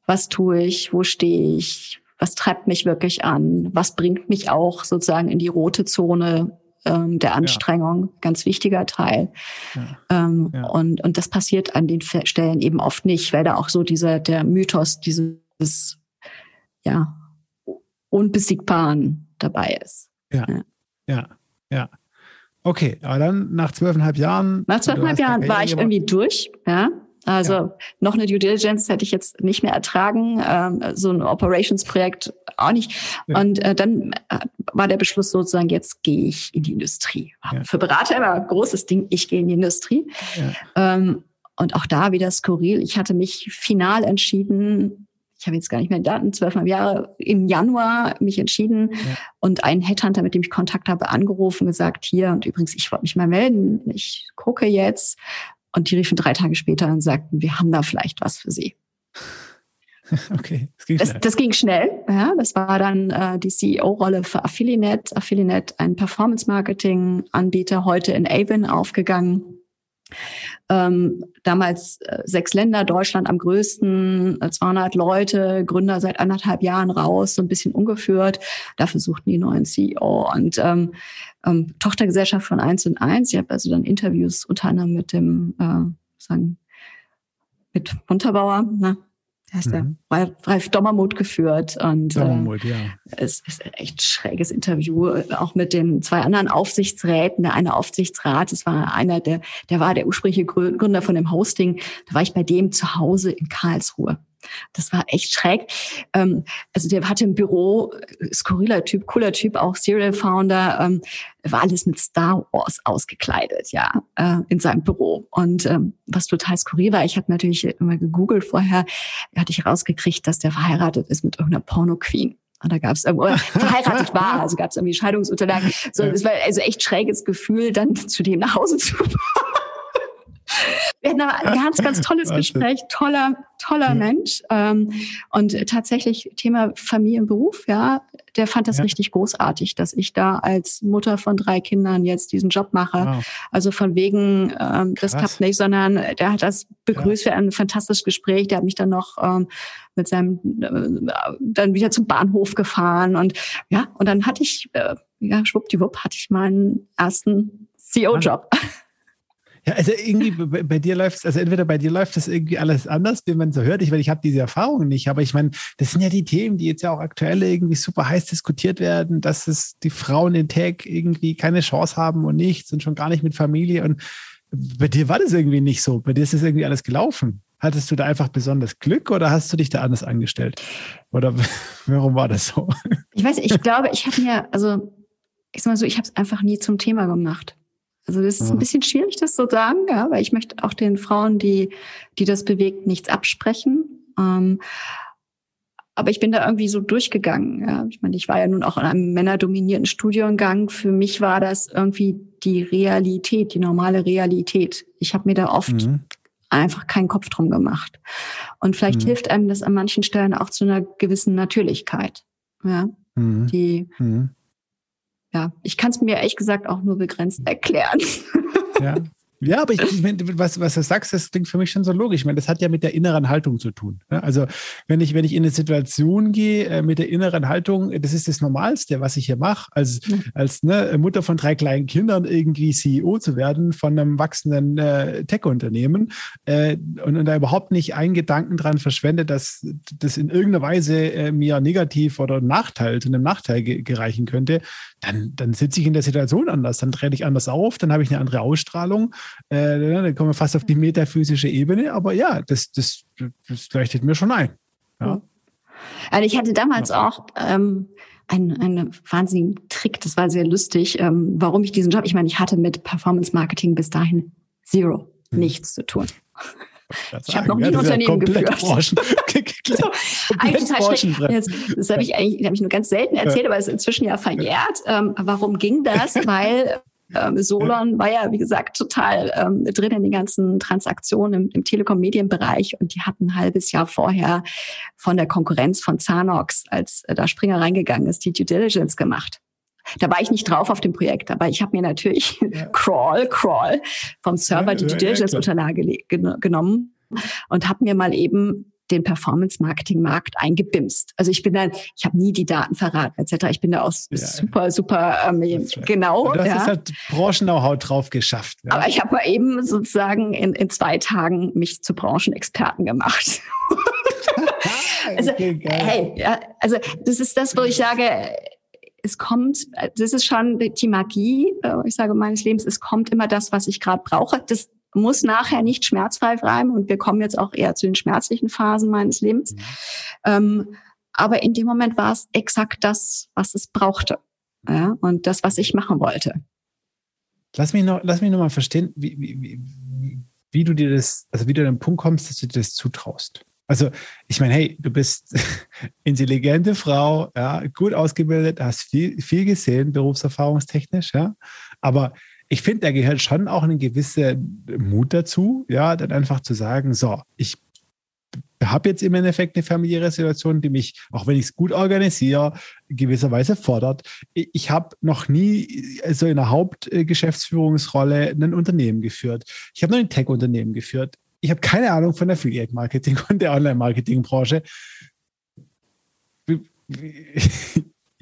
was tue ich, wo stehe ich, was treibt mich wirklich an, was bringt mich auch sozusagen in die rote Zone der Anstrengung, ganz wichtiger Teil. Ja. Und das passiert an den Stellen eben oft nicht, weil da auch so der Mythos dieses Unbesiegbaren dabei ist. Ja. Okay, aber dann nach 12,5 Jahren... Nach 12,5 Jahren war ich irgendwie durch, ja. Also noch eine Due Diligence hätte ich jetzt nicht mehr ertragen, so ein Operations-Projekt auch nicht. Ja. Und dann war der Beschluss sozusagen, jetzt gehe ich in die Industrie. Ja. Für Berater immer ein großes Ding, ich gehe in die Industrie. Ja. Und auch da wieder skurril. Ich hatte mich final entschieden, ich habe jetzt gar nicht mehr die Daten, 12,5 Jahre, im Januar mich entschieden und einen Headhunter, mit dem ich Kontakt habe, angerufen, gesagt, hier, und übrigens, ich wollte mich mal melden, ich gucke jetzt. Und die riefen 3 Tage später und sagten, wir haben da vielleicht was für Sie. Okay, das ging schnell. Ja, das war dann die CEO-Rolle für AffiliNet. AffiliNet, ein Performance-Marketing-Anbieter, heute in Avon aufgegangen. Damals 6 Länder, Deutschland am größten, 200 Leute, Gründer seit anderthalb Jahren raus, so ein bisschen ungeführt. Dafür suchten die neuen CEO und Tochtergesellschaft von 1&1. Ich habe also dann Interviews unter anderem mit dem, mit Unterbauer, ne? Heißt der Ralf Dommermuth geführt. Und Dommermuth, ja. Es ist ein echt schräges Interview, auch mit den 2 anderen Aufsichtsräten. Der eine Aufsichtsrat, das war einer, der war der ursprüngliche Gründer von dem Hosting. Da war ich bei dem zu Hause in Karlsruhe. Das war echt schräg. Also der hatte im Büro, skurriler Typ, cooler Typ, auch Serial Founder, war alles mit Star Wars ausgekleidet, ja, in seinem Büro. Und was total skurril war, ich habe natürlich immer gegoogelt vorher, hatte ich rausgekriegt, dass der verheiratet ist mit irgendeiner Porno-Queen. Und da gab es verheiratet war, also gab es irgendwie Scheidungsunterlagen. So, es war also echt schräges Gefühl, dann zu dem nach Hause zu fahren. Wir hatten ein ganz, ganz tolles Gespräch, toller Mensch. Und tatsächlich Thema Familie und Beruf, ja, der fand das richtig großartig, dass ich da als Mutter von 3 Kindern jetzt diesen Job mache. Wow. Also von wegen Chris Kapp nicht, sondern der hat das begrüßt für ein fantastisches Gespräch. Der hat mich dann noch mit seinem dann wieder zum Bahnhof gefahren. Und dann hatte ich, schwuppdiwupp, hatte ich meinen ersten CEO-Job. Ja, also irgendwie bei dir läuft das irgendwie alles anders, wie man so hört. Ich habe diese Erfahrungen nicht, aber ich meine, das sind ja die Themen, die jetzt ja auch aktuell irgendwie super heiß diskutiert werden, dass es die Frauen in Tech irgendwie keine Chance haben und nichts und schon gar nicht mit Familie. Und bei dir war das irgendwie nicht so. Bei dir ist das irgendwie alles gelaufen. Hattest du da einfach besonders Glück oder hast du dich da anders angestellt? Oder warum war das so? Ich weiß, ich glaube, ich habe es einfach nie zum Thema gemacht. Also das ist ein bisschen schwierig, das zu sagen, ja, weil ich möchte auch den Frauen, die das bewegt, nichts absprechen. Aber ich bin da irgendwie so durchgegangen. Ja. Ich meine, ich war ja nun auch in einem männerdominierten Studiengang. Für mich war das irgendwie die Realität, die normale Realität. Ich habe mir da oft einfach keinen Kopf drum gemacht. Und vielleicht hilft einem das an manchen Stellen auch zu einer gewissen Natürlichkeit. Ja, ja, ich kann es mir ehrlich gesagt auch nur begrenzt erklären. Ja. Ja, aber ich meine, was du sagst, das klingt für mich schon so logisch. Ich meine, das hat ja mit der inneren Haltung zu tun. Ne? Also wenn ich in eine Situation gehe mit der inneren Haltung, das ist das Normalste, was ich hier mache, als Mutter von 3 kleinen Kindern irgendwie CEO zu werden von einem wachsenden Tech-Unternehmen und da überhaupt nicht einen Gedanken dran verschwende, dass das in irgendeiner Weise mir negativ oder zu einem Nachteil gereichen könnte, dann sitze ich in der Situation anders, dann trete ich anders auf, dann habe ich eine andere Ausstrahlung. Dann kommen wir fast auf die metaphysische Ebene, aber ja, das leuchtet mir schon ein. Ja. Also ich hatte damals auch einen wahnsinnigen Trick, das war sehr lustig, warum ich diesen Job, ich meine, ich hatte mit Performance-Marketing bis dahin nichts zu tun. Ich habe noch nie ein Unternehmen geführt. Das habe ich nur ganz selten erzählt, aber es ist inzwischen ja verjährt. Warum ging das? Weil Solon war ja, wie gesagt, total drin in den ganzen Transaktionen im Telekom-Medienbereich und die hatten ein halbes Jahr vorher von der Konkurrenz von Zanox, als da Springer reingegangen ist, die Due Diligence gemacht. Da war ich nicht drauf auf dem Projekt, aber ich habe mir natürlich Crawl vom Server die Due Diligence-Unterlage genommen und habe mir mal eben den Performance-Marketing-Markt eingebimst. Also ich habe nie die Daten verraten etc. Ich bin da auch super genau. Das ist halt Branchen-Know-how drauf geschafft. Ja. Aber ich habe mal eben sozusagen in 2 Tagen mich zu Branchenexperten gemacht. Also das ist das, wo ich sage, das ist schon die Magie, ich sage, meines Lebens, es kommt immer das, was ich gerade brauche. Das muss nachher nicht schmerzfrei bleiben und wir kommen jetzt auch eher zu den schmerzlichen Phasen meines Lebens. Aber in dem Moment war es exakt das, was es brauchte, ja? Und das, was ich machen wollte. Lass mich noch mal verstehen, wie du dir das, also wie du an den Punkt kommst, dass du dir das zutraust. Also ich meine, hey, du bist intelligente Frau, ja, gut ausgebildet, hast viel gesehen, berufserfahrungstechnisch, ja, aber ich finde, da gehört schon auch ein gewisser Mut dazu, ja, dann einfach zu sagen, so, ich habe jetzt im Endeffekt eine familiäre Situation, die mich, auch wenn ich es gut organisiere, gewisserweise fordert. Ich habe noch nie so in der Hauptgeschäftsführungsrolle ein Unternehmen geführt. Ich habe noch ein Tech-Unternehmen geführt. Ich habe keine Ahnung von Affiliate-Marketing und der Online-Marketing-Branche.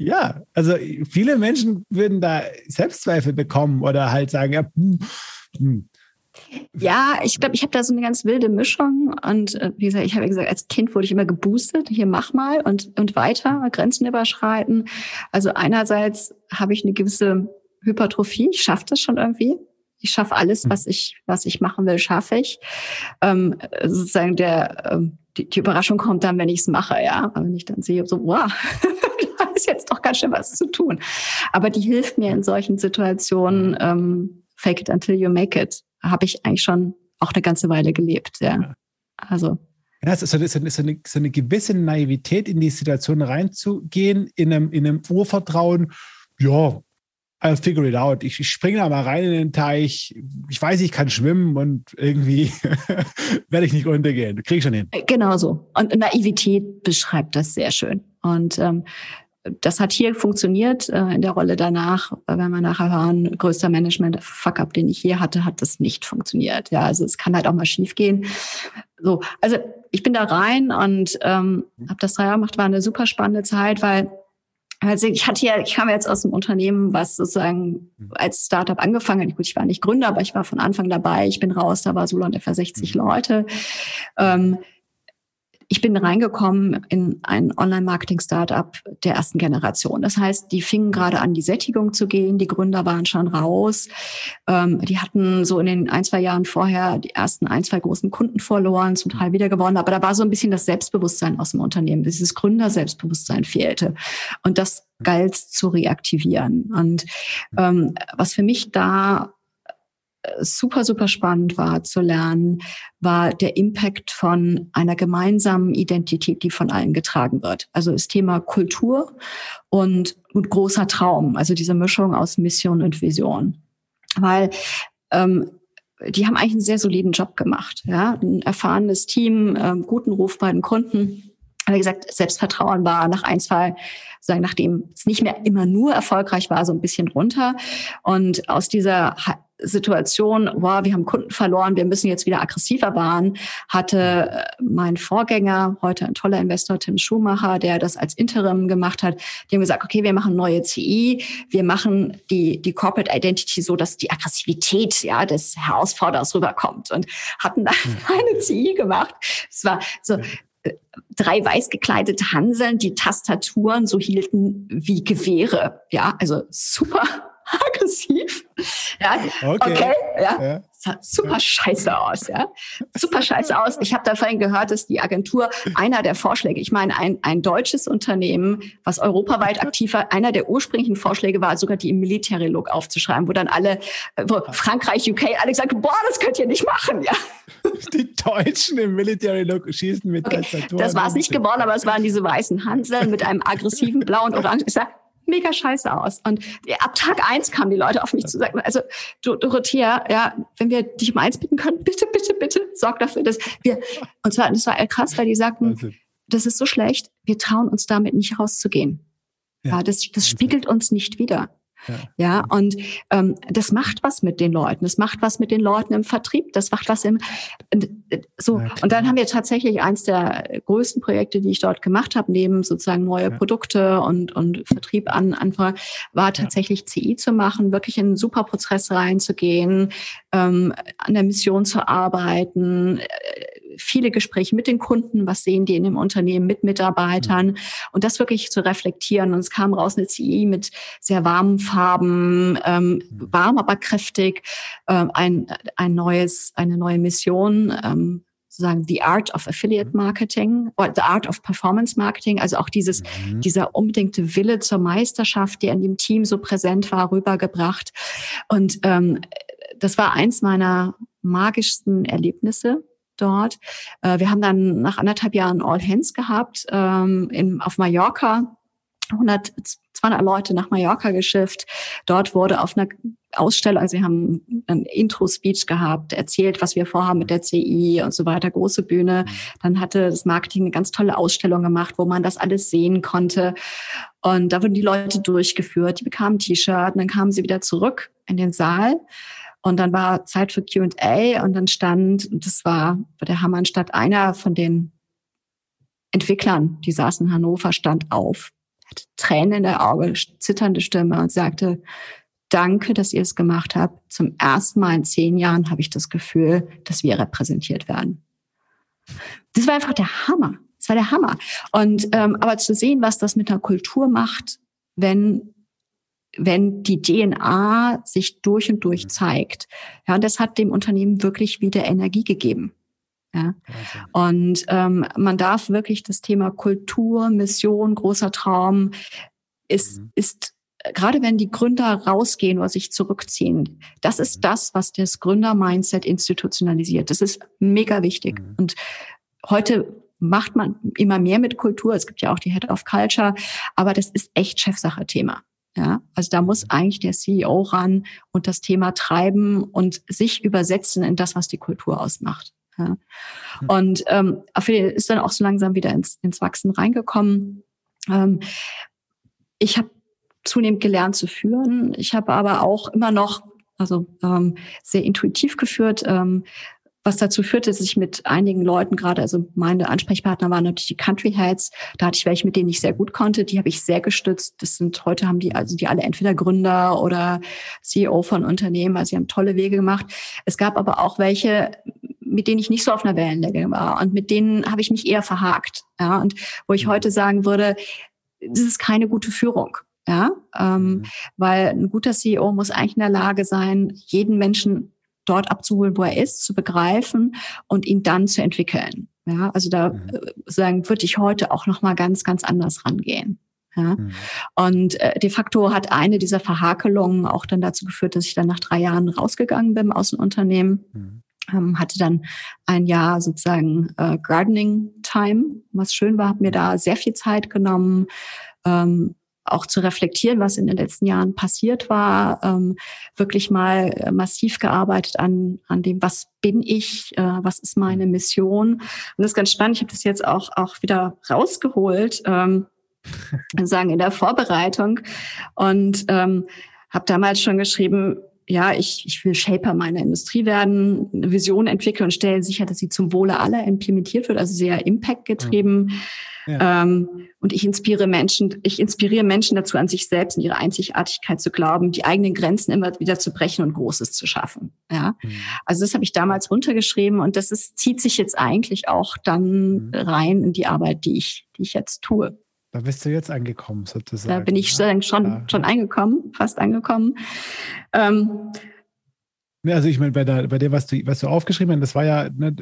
Ja, also viele Menschen würden da Selbstzweifel bekommen oder halt sagen, Ja, ich glaube, ich habe da so eine ganz wilde Mischung und wie gesagt, ich habe ja gesagt, als Kind wurde ich immer geboostet, hier mach mal und weiter, Grenzen überschreiten. Also einerseits habe ich eine gewisse Hypertrophie, ich schaffe das schon irgendwie. Ich schaffe alles, was ich machen will, schaffe ich. Sozusagen die Überraschung kommt dann, wenn ich es mache, ja. Wenn ich dann sehe, so, wow, da ist jetzt doch ganz schön was zu tun. Aber die hilft mir in solchen Situationen, fake it until you make it, habe ich eigentlich schon auch eine ganze Weile gelebt, ja. Also. Ja, es ist so eine gewisse Naivität, in die Situation reinzugehen, in einem Urvertrauen, ja, I'll figure it out. Ich springe da mal rein in den Teich. Ich weiß, ich kann schwimmen und irgendwie werde ich nicht untergehen. Kriege ich schon hin. Genau so. Und Naivität beschreibt das sehr schön. Und das hat hier funktioniert in der Rolle danach. Wenn wir nachher hören, größter Management-Fuck-up, den ich hier hatte, hat das nicht funktioniert. Ja, also es kann halt auch mal schief gehen. So, also ich bin da rein und habe das 3 Jahre gemacht. War eine super spannende Zeit, weil also ich kam jetzt aus einem Unternehmen, was sozusagen als Startup angefangen hat. Gut, ich war nicht Gründer, aber ich war von Anfang dabei. Ich bin raus, da war Solon etwa 60 Leute. Ich bin reingekommen in ein Online-Marketing-Startup der ersten Generation. Das heißt, die fingen gerade an, die Sättigung zu gehen. Die Gründer waren schon raus. Die hatten so in den 1-2 Jahren vorher die ersten 1-2 großen Kunden verloren, zum Teil wieder gewonnen. Aber da war so ein bisschen das Selbstbewusstsein aus dem Unternehmen. Dieses Gründerselbstbewusstsein fehlte. Und das galt zu reaktivieren. Und was für mich da super, super spannend war zu lernen, war der Impact von einer gemeinsamen Identität, die von allen getragen wird. Also das Thema Kultur und großer Traum, also diese Mischung aus Mission und Vision. Weil die haben eigentlich einen sehr soliden Job gemacht. Ja? Ein erfahrenes Team, guten Ruf bei den Kunden. Aber wie gesagt, Selbstvertrauen war nach ein, zwei, sagen, nachdem es nicht mehr immer nur erfolgreich war, so ein bisschen runter. Und aus dieser Situation, wow, wir haben Kunden verloren, wir müssen jetzt wieder aggressiver waren, hatte mein Vorgänger, heute ein toller Investor, Tim Schumacher, der das als Interim gemacht hat, die haben gesagt, okay, wir machen neue CI, wir machen die Corporate Identity so, dass die Aggressivität, ja, des Herausforderers rüberkommt, und hatten da eine CI gemacht. Es war so, 3 weiß gekleidete Hanseln, die Tastaturen so hielten wie Gewehre, ja, also super aggressiv. Ja, okay, ja. Ja. Das sah super scheiße aus, ja. Super scheiße aus. Ich habe da vorhin gehört, dass die Agentur einer der Vorschläge, ich meine, ein deutsches Unternehmen, was europaweit aktiv war, einer der ursprünglichen Vorschläge war, sogar die im Military-Look aufzuschreiben, wo dann alle, wo Frankreich, UK, alle gesagt haben, boah, das könnt ihr nicht machen, ja. Die Deutschen im Military-Look schießen mit Tastaturen. Das war es nicht geworden, aber es waren diese weißen Hanseln mit einem aggressiven blauen Orange. Ich sag, mega scheiße aus. Und ab Tag 1 kamen die Leute auf mich zu sagen, also Dorothea, ja, wenn wir dich um 1 bitten können, bitte, bitte, bitte, sorg dafür, dass wir, und zwar, das war krass, weil die sagten, also, das ist so schlecht, wir trauen uns damit nicht rauszugehen. Ja, das spiegelt uns nicht wider. Ja, und das macht was mit den Leuten. Das macht was mit den Leuten im Vertrieb. Das macht was im so. Und dann haben wir tatsächlich eins der größten Projekte, die ich dort gemacht habe, neben sozusagen neue Produkte und Vertrieb anfangen, war tatsächlich CI zu machen, wirklich in einen super Prozess reinzugehen, an der Mission zu arbeiten, viele Gespräche mit den Kunden, was sehen die in dem Unternehmen, mit Mitarbeitern, und das wirklich zu reflektieren. Und es kam raus eine CI mit sehr warmen Farben, warm, aber kräftig, eine neue Mission, sozusagen The Art of Affiliate Marketing oder The Art of Performance Marketing, also auch dieser unbedingte Wille zur Meisterschaft, der in dem Team so präsent war, rübergebracht. Und das war eins meiner magischsten Erlebnisse dort. Wir haben dann nach anderthalb Jahren All Hands gehabt, auf Mallorca, 200 Leute nach Mallorca geschifft. Dort wurde auf einer Ausstellung, also wir haben einen Intro-Speech gehabt, erzählt, was wir vorhaben mit der CI und so weiter, große Bühne. Dann hatte das Marketing eine ganz tolle Ausstellung gemacht, wo man das alles sehen konnte. Und da wurden die Leute durchgeführt, die bekamen ein T-Shirt, und dann kamen sie wieder zurück in den Saal. Und dann war Zeit für Q&A, und dann stand, das war bei der Herrmann Stadt, einer von den Entwicklern, die saßen in Hannover, stand auf, hatte Tränen in der Augen, zitternde Stimme, und sagte, danke, dass ihr es gemacht habt. Zum ersten Mal in 10 Jahren habe ich das Gefühl, dass wir repräsentiert werden. Das war einfach der Hammer. Das war der Hammer. Und aber zu sehen, was das mit einer Kultur macht, wenn die DNA sich durch und durch zeigt. Ja, und das hat dem Unternehmen wirklich wieder Energie gegeben. Ja. Und man darf wirklich das Thema Kultur, Mission, großer Traum ist, gerade wenn die Gründer rausgehen oder sich zurückziehen, das ist das, was das Gründer-Mindset institutionalisiert. Das ist mega wichtig. Und heute macht man immer mehr mit Kultur. Es gibt ja auch die Head of Culture, aber das ist echt Chefsache-Thema. Ja, also da muss eigentlich der CEO ran und das Thema treiben und sich übersetzen in das, was die Kultur ausmacht. Ja. Und Affiliate ist dann auch so langsam wieder ins Wachsen reingekommen. Ich habe zunehmend gelernt zu führen. Ich habe aber auch immer noch sehr intuitiv geführt, was dazu führte, dass ich mit einigen Leuten gerade, also meine Ansprechpartner waren natürlich die Country Heads, da hatte ich welche, mit denen ich sehr gut konnte, die habe ich sehr gestützt. Heute haben die alle entweder Gründer oder CEO von Unternehmen, also sie haben tolle Wege gemacht. Es gab aber auch welche, mit denen ich nicht so auf einer Wellenlänge war, und mit denen habe ich mich eher verhakt. Ja, und wo ich heute sagen würde, das ist keine gute Führung. Ja, weil ein guter CEO muss eigentlich in der Lage sein, jeden Menschen dort abzuholen, wo er ist, zu begreifen und ihn dann zu entwickeln. Ja, also da würde ich heute auch nochmal ganz, ganz anders rangehen. Ja. Und de facto hat eine dieser Verhakelungen auch dann dazu geführt, dass ich dann nach 3 Jahren rausgegangen bin aus dem Unternehmen. Hatte dann ein Jahr sozusagen Gardening Time, was schön war, habe mir da sehr viel Zeit genommen, auch zu reflektieren, was in den letzten Jahren passiert war, wirklich mal massiv gearbeitet an dem, was bin ich, was ist meine Mission. Und das ist ganz spannend, ich habe das jetzt auch wieder rausgeholt, sagen in der Vorbereitung, und habe damals schon geschrieben, ja, ich will Shaper meiner Industrie werden, eine Vision entwickeln und stellen sicher, dass sie zum Wohle aller implementiert wird, also sehr impactgetrieben. Ja. Und ich inspiriere Menschen dazu, an sich selbst und ihre Einzigartigkeit zu glauben, die eigenen Grenzen immer wieder zu brechen und Großes zu schaffen. Ja, also das habe ich damals runtergeschrieben, und das zieht sich jetzt eigentlich auch dann rein in die Arbeit, die ich jetzt tue. Da bist du jetzt angekommen, sozusagen. Da bin ich schon angekommen, fast angekommen. Also ich meine, bei dir, was du aufgeschrieben hast, das war ja, ne,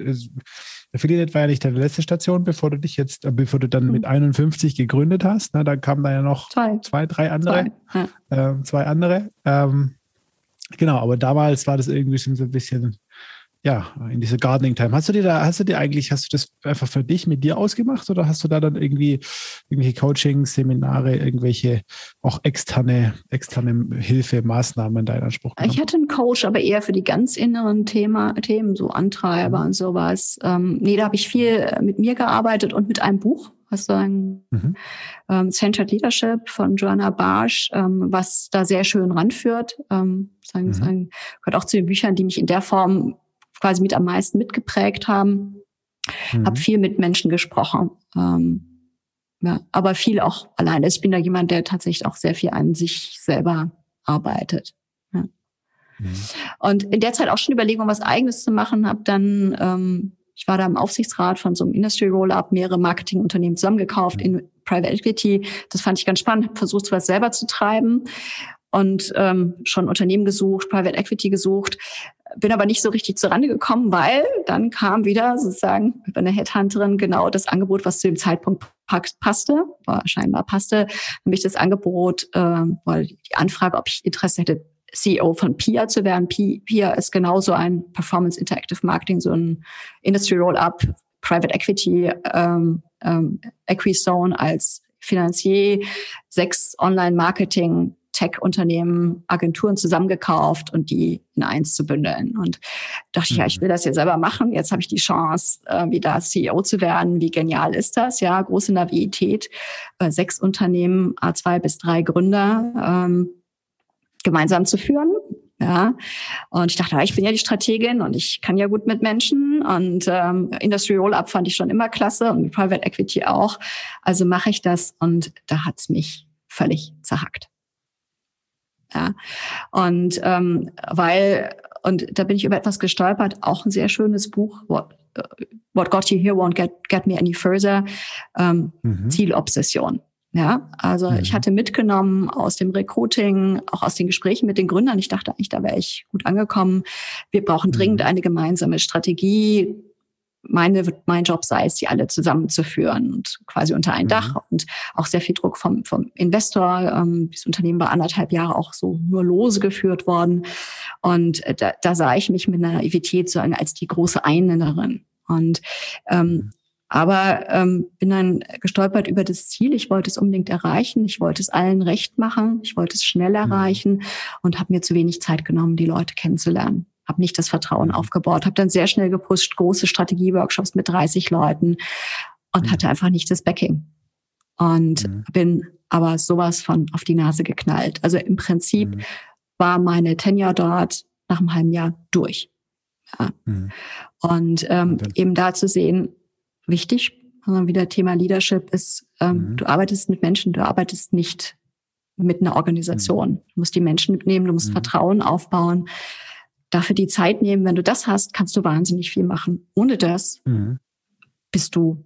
AffiliNet war ja nicht deine letzte Station, bevor du dann mit 51 gegründet hast. Ne, da kamen da ja noch zwei, drei andere. Genau, aber damals war das irgendwie schon so ein bisschen, ja, in dieser Gardening Time. Hast du das einfach für dich mit dir ausgemacht, oder hast du da dann irgendwie irgendwelche Coachings, Seminare, irgendwelche auch externe Hilfe, Maßnahmen in deinen Anspruch genommen? Ich hatte einen Coach, aber eher für die ganz inneren Themen, so Antreiber und sowas. Da habe ich viel mit mir gearbeitet und mit einem Buch. Centered Leadership von Joanna Barsch, was da sehr schön ranführt. Gehört auch zu den Büchern, die mich in der Form quasi mit am meisten mitgeprägt haben. Habe viel mit Menschen gesprochen. Aber viel auch alleine. Ich bin da jemand, der tatsächlich auch sehr viel an sich selber arbeitet. Ja. Und in der Zeit auch schon Überlegung, was Eigenes zu machen. Habe dann, ich war da im Aufsichtsrat von so einem Industry Roll-Up, mehrere Marketingunternehmen zusammengekauft in Private Equity. Das fand ich ganz spannend. Habe versucht, was selber zu treiben. Und schon Unternehmen gesucht, Private Equity gesucht, bin aber nicht so richtig zurande gekommen, weil dann kam wieder sozusagen über eine Headhunterin genau das Angebot, was zu dem Zeitpunkt scheinbar passte, nämlich das Angebot, weil die Anfrage, ob ich Interesse hätte, CEO von PIA zu werden. PIA ist genauso ein Performance Interactive Marketing, so ein Industry Roll-Up, Private Equity, Equity Zone als Finanzier, 6 Online-Marketing Tech-Unternehmen, Agenturen zusammengekauft und die in eins zu bündeln. Und dachte ich, ja, ich will das jetzt selber machen. Jetzt habe ich die Chance, wieder CEO zu werden. Wie genial ist das? Ja, große Naivität. 6 Unternehmen, A2 bis 3 Gründer gemeinsam zu führen. Ja, und ich dachte, ich bin ja die Strategin und ich kann ja gut mit Menschen, und Industry Roll-Up fand ich schon immer klasse und Private Equity auch. Also mache ich das, und da hat es mich völlig zerhackt. Ja, und da bin ich über etwas gestolpert, auch ein sehr schönes Buch, What Got You Here Won't Get Me Any Further, Zielobsession. Ja, also ich hatte mitgenommen aus dem Recruiting, auch aus den Gesprächen mit den Gründern, ich dachte eigentlich, da wäre ich gut angekommen, wir brauchen dringend eine gemeinsame Strategie, mein Job sei es, die alle zusammenzuführen und quasi unter ein Dach, und auch sehr viel Druck vom Investor. Das Unternehmen war anderthalb Jahre auch so nur lose geführt worden. Und da sah ich mich mit einer Naivität so als die große Einländerin. Und bin dann gestolpert über das Ziel. Ich wollte es unbedingt erreichen. Ich wollte es allen recht machen. Ich wollte es schnell erreichen und habe mir zu wenig Zeit genommen, die Leute kennenzulernen. Habe nicht das Vertrauen aufgebaut, habe dann sehr schnell gepusht, große Strategie-Workshops mit 30 Leuten und hatte einfach nicht das Backing. Und bin aber sowas von auf die Nase geknallt. Also im Prinzip war meine Tenure dort nach einem halben Jahr durch. Ja. Und eben da zu sehen, wichtig, also wieder Thema Leadership ist, du arbeitest mit Menschen, du arbeitest nicht mit einer Organisation. Du musst die Menschen mitnehmen, du musst Vertrauen aufbauen. Dafür die Zeit nehmen, wenn du das hast, kannst du wahnsinnig viel machen. Ohne das bist du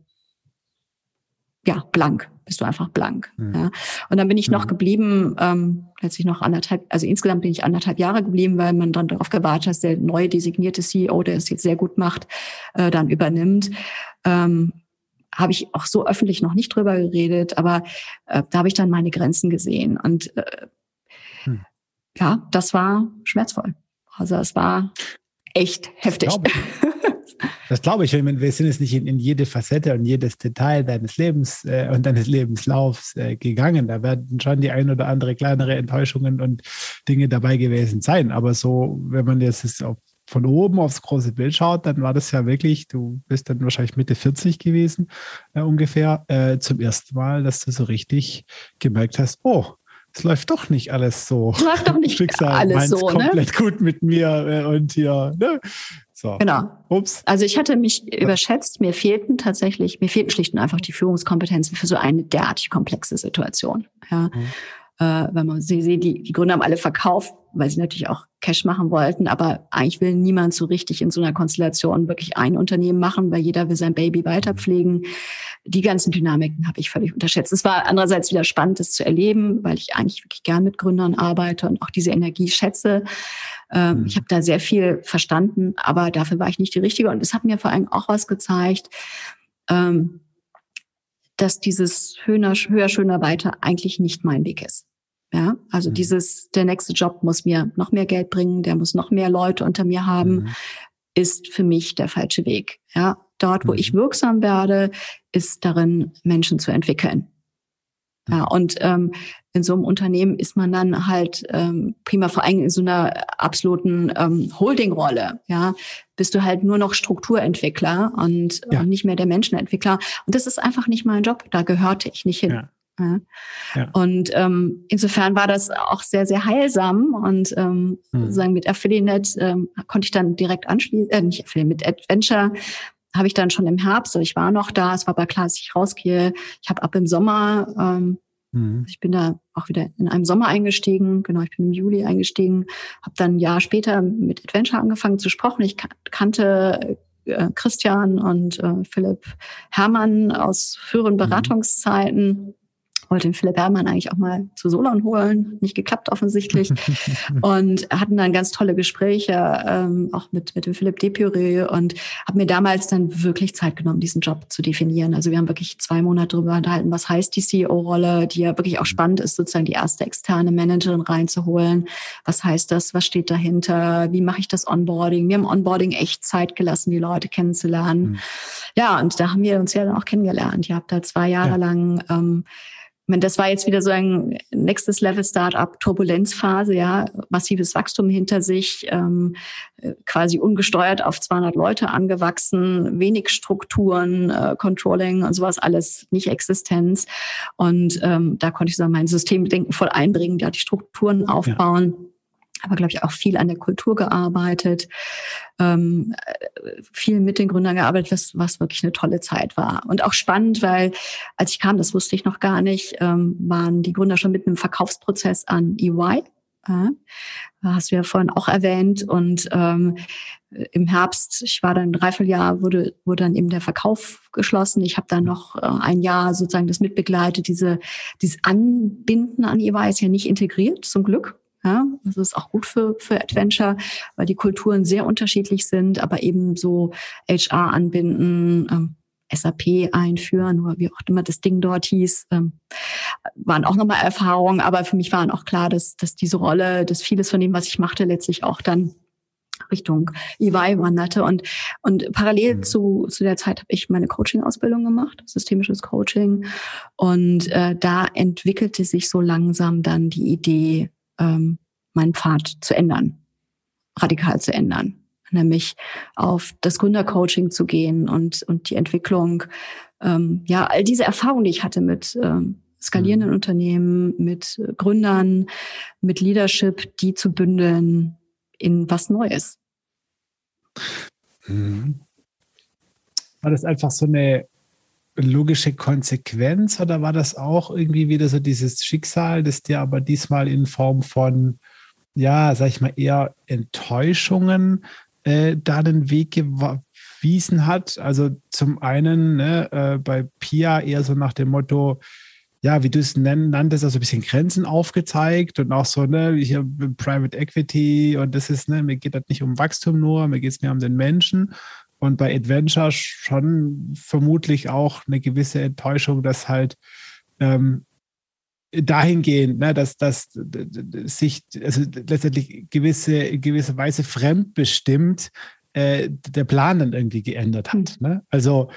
blank, bist du einfach blank. Ja. Und dann bin ich noch geblieben, letztlich noch insgesamt bin ich 1,5 Jahre geblieben, weil man dann darauf gewartet hat, dass der neue designierte CEO, der es jetzt sehr gut macht, dann übernimmt. Habe ich auch so öffentlich noch nicht drüber geredet, aber da habe ich dann meine Grenzen gesehen. Und das war schmerzvoll. Also es war echt heftig. Das glaube ich. Wir sind jetzt nicht in jede Facette und jedes Detail deines Lebens und deines Lebenslaufs gegangen. Da werden schon die ein oder andere kleinere Enttäuschungen und Dinge dabei gewesen sein. Aber so, wenn man jetzt von oben aufs große Bild schaut, dann war das ja wirklich, du bist dann wahrscheinlich Mitte 40 gewesen ungefähr, zum ersten Mal, dass du so richtig gemerkt hast, oh, es läuft doch nicht alles so. Es läuft doch nicht Schicksal alles so, komplett gut mit mir und hier, ne? So. Genau. Ups. Also ich hatte mich überschätzt, mir fehlten schlicht und einfach die Führungskompetenzen für so eine derartig komplexe Situation. Ja. Wenn man sieht, die Gründer haben alle verkauft, weil sie natürlich auch Cash machen wollten, aber eigentlich will niemand so richtig in so einer Konstellation wirklich ein Unternehmen machen, weil jeder will sein Baby weiterpflegen. Die ganzen Dynamiken habe ich völlig unterschätzt. Es war andererseits wieder spannend, das zu erleben, weil ich eigentlich wirklich gern mit Gründern arbeite und auch diese Energie schätze. Ich habe da sehr viel verstanden, aber dafür war ich nicht die Richtige. Und es hat mir vor allem auch was gezeigt, dass dieses höher, schöner, weiter eigentlich nicht mein Weg ist. Ja, also dieses, der nächste Job muss mir noch mehr Geld bringen, der muss noch mehr Leute unter mir haben, ist für mich der falsche Weg. Ja, dort, wo ich wirksam werde, ist darin, Menschen zu entwickeln. Ja, und in so einem Unternehmen ist man dann halt prima, vor allem in so einer absoluten Holding-Rolle. Ja, bist du halt nur noch Strukturentwickler und nicht mehr der Menschenentwickler. Und das ist einfach nicht mein Job. Da gehörte ich nicht hin. Ja. Ja. Und insofern war das auch sehr, sehr heilsam. Und sozusagen mit AffiliNet konnte ich dann direkt anschließen, mit Adventure habe ich dann schon im Herbst, also ich war noch da, es war aber klar, dass ich rausgehe. Ich habe ab im Sommer, ich bin da auch wieder in einem Sommer eingestiegen, genau, ich bin im Juli eingestiegen, habe dann ein Jahr später mit Adventure angefangen zu sprechen. Ich kannte Christian und Philipp Herrmann aus früheren Beratungszeiten. Wollte den Philipp Herrmann eigentlich auch mal zu Solon holen, nicht geklappt offensichtlich. Und hatten dann ganz tolle Gespräche, auch mit dem Philipp Depuré, und habe mir damals dann wirklich Zeit genommen, diesen Job zu definieren. Also wir haben wirklich 2 Monate darüber unterhalten, was heißt die CEO-Rolle, die ja wirklich auch spannend ist, sozusagen die erste externe Managerin reinzuholen. Was heißt das? Was steht dahinter? Wie mache ich das Onboarding? Wir haben Onboarding echt Zeit gelassen, die Leute kennenzulernen. Ja, und da haben wir uns ja dann auch kennengelernt. Ich habe da 2 Jahre lang... das war jetzt wieder so ein nächstes Level Startup, Turbulenzphase, ja, massives Wachstum hinter sich, quasi ungesteuert auf 200 Leute angewachsen, wenig Strukturen, Controlling und sowas, alles nicht Existenz. Und da konnte ich so mein Systemdenken voll einbringen, da die Strukturen aufbauen. Ja. Aber, glaube ich, auch viel an der Kultur gearbeitet, viel mit den Gründern gearbeitet, was wirklich eine tolle Zeit war. Und auch spannend, weil als ich kam, das wusste ich noch gar nicht, waren die Gründer schon mitten im Verkaufsprozess an EY. Hast du ja vorhin auch erwähnt. Und im Herbst, ich war dann 3/4 Jahr, wurde dann eben der Verkauf geschlossen. Ich habe dann noch ein Jahr sozusagen das mitbegleitet. Dieses Anbinden an EY ist ja nicht integriert, zum Glück. Ja, das ist auch gut für Adventure, weil die Kulturen sehr unterschiedlich sind, aber eben so HR anbinden, SAP einführen oder wie auch immer das Ding dort hieß, waren auch nochmal Erfahrungen. Aber für mich waren auch klar, dass diese Rolle, dass vieles von dem, was ich machte, letztlich auch dann Richtung EY wanderte. Und parallel zu der Zeit habe ich meine Coaching-Ausbildung gemacht, systemisches Coaching. Und da entwickelte sich so langsam dann die Idee, meinen Pfad zu ändern, radikal zu ändern. Nämlich auf das Gründercoaching zu gehen und die Entwicklung, all diese Erfahrungen, die ich hatte mit skalierenden Unternehmen, mit Gründern, mit Leadership, die zu bündeln in was Neues. War das einfach so eine logische Konsequenz oder war das auch irgendwie wieder so dieses Schicksal, das dir aber diesmal in Form von, ja, sag ich mal, eher Enttäuschungen da den Weg gewiesen hat? Also zum einen bei Pia eher so nach dem Motto, ja, wie du es nanntest, also ein bisschen Grenzen aufgezeigt und auch so, hier Private Equity und das ist, mir geht das nicht um Wachstum nur, mir geht es mehr um den Menschen. Und bei Adventure schon vermutlich auch eine gewisse Enttäuschung, dass halt dahingehend, dass sich also letztendlich gewisse Weise fremdbestimmt der Plan dann irgendwie geändert hat. Ne? Also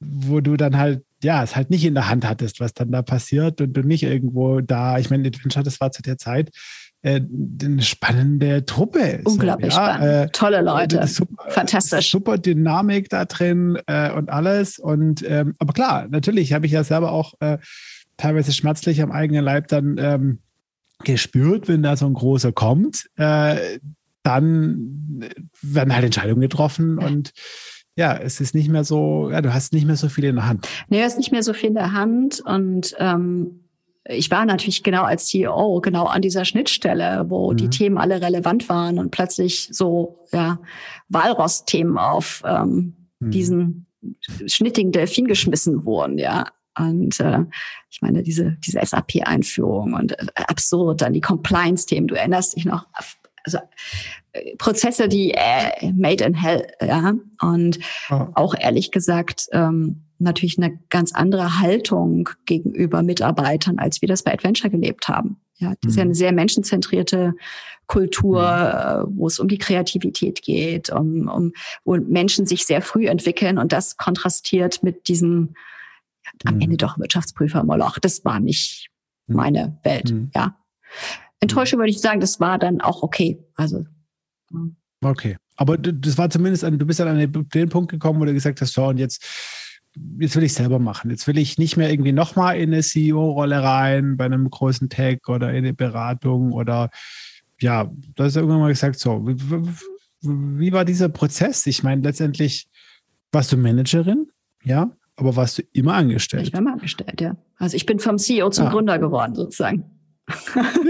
wo du dann halt, ja, es halt nicht in der Hand hattest, was dann da passiert und du nicht irgendwo da, ich meine, Adventure, das war zu der Zeit eine spannende Truppe. Unglaublich so, ja, spannend. Tolle Leute. Super, fantastisch. Super Dynamik da drin und alles. Und aber klar, natürlich habe ich ja selber auch teilweise schmerzlich am eigenen Leib dann gespürt, wenn da so ein großer kommt, dann werden halt Entscheidungen getroffen und ja, es ist nicht mehr so, ja, du hast nicht mehr so viel in der Hand. Nee, du hast nicht mehr so viel in der Hand und ich war natürlich genau als CEO genau an dieser Schnittstelle, wo die Themen alle relevant waren und plötzlich so, ja, Walross-Themen auf diesen schnittigen Delfin geschmissen wurden, ja. Und ich meine, diese SAP-Einführung und absurd, dann die Compliance-Themen, du erinnerst dich noch, also Prozesse, die made in hell, ja. Und auch ehrlich gesagt natürlich eine ganz andere Haltung gegenüber Mitarbeitern, als wir das bei Adventure gelebt haben. Ja, das ist ja eine sehr menschenzentrierte Kultur, wo es um die Kreativität geht, um wo Menschen sich sehr früh entwickeln und das kontrastiert mit diesem am Ende doch Wirtschaftsprüfer-Moloch. Das war nicht meine Welt, ja. Enttäuschung würde ich sagen, das war dann auch okay. Also okay, aber das war zumindest, du bist dann an den Punkt gekommen, wo du gesagt hast, so und jetzt will ich es selber machen. Jetzt will ich nicht mehr irgendwie nochmal in eine CEO-Rolle rein, bei einem großen Tech oder in eine Beratung oder ja, da hast du irgendwann mal gesagt, so, wie war dieser Prozess? Ich meine, letztendlich warst du Managerin, ja, aber warst du immer angestellt? Ich war immer angestellt, ja. Also ich bin vom CEO zum Gründer geworden sozusagen.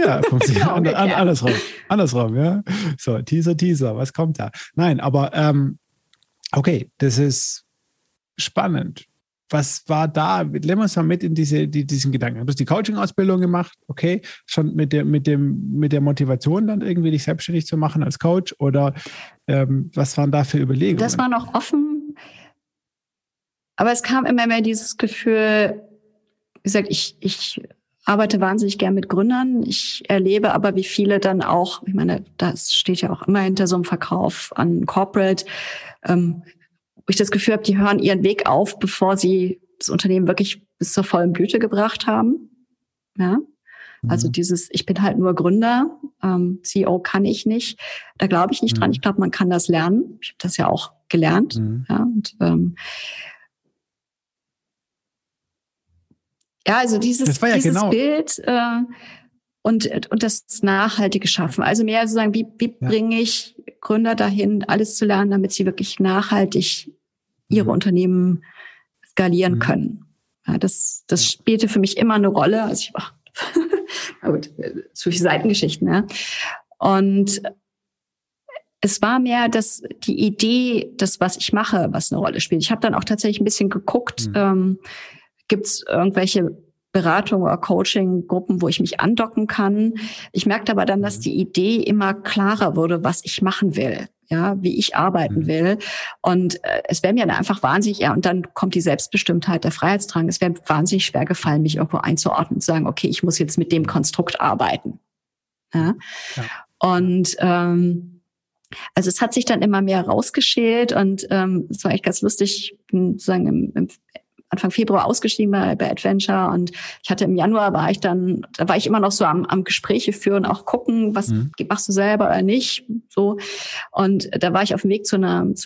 Ja, genau, andersrum, ja. So, Teaser, was kommt da? Nein, aber okay, das ist spannend. Was war da? Nehmen wir uns mal mit in diesen Gedanken. Du hast die Coaching-Ausbildung gemacht, okay, schon mit der Motivation dann irgendwie dich selbstständig zu machen als Coach oder was waren da für Überlegungen? Das war noch offen, aber es kam immer mehr dieses Gefühl, wie gesagt, ich arbeite wahnsinnig gern mit Gründern. Ich erlebe aber, wie viele dann auch, ich meine, das steht ja auch immer hinter so einem Verkauf an Corporate, wo ich das Gefühl habe, die hören ihren Weg auf, bevor sie das Unternehmen wirklich bis zur vollen Blüte gebracht haben. Ja, also dieses, ich bin halt nur Gründer, CEO kann ich nicht. Da glaube ich nicht dran. Ich glaube, man kann das lernen. Ich habe das ja auch gelernt. Ja, und ja, also dieses Bild und das Nachhaltige schaffen. Also mehr sozusagen, wie bringe ich Gründer dahin, alles zu lernen, damit sie wirklich nachhaltig ihre Unternehmen skalieren können. Ja, das spielte für mich immer eine Rolle. Also ich war na gut, zu viele Seitengeschichten. Ja. Und es war mehr, dass die Idee, das, was ich mache, was eine Rolle spielt. Ich habe dann auch tatsächlich ein bisschen geguckt, gibt es irgendwelche Beratung oder Coaching-Gruppen, wo ich mich andocken kann? Ich merkte aber dann, dass die Idee immer klarer wurde, was ich machen will, ja, wie ich arbeiten will. Und es wäre mir dann einfach wahnsinnig, ja, und dann kommt die Selbstbestimmtheit, der Freiheitsdrang. Es wäre wahnsinnig schwer gefallen, mich irgendwo einzuordnen und zu sagen, okay, ich muss jetzt mit dem Konstrukt arbeiten. Ja? Ja. Und also es hat sich dann immer mehr rausgeschält und es war echt ganz lustig, sozusagen im Anfang Februar ausgeschrieben bei Adventure und ich hatte im Januar war ich immer noch so am Gespräche führen, auch gucken, was machst du selber oder nicht, so. Und da war ich auf dem Weg zum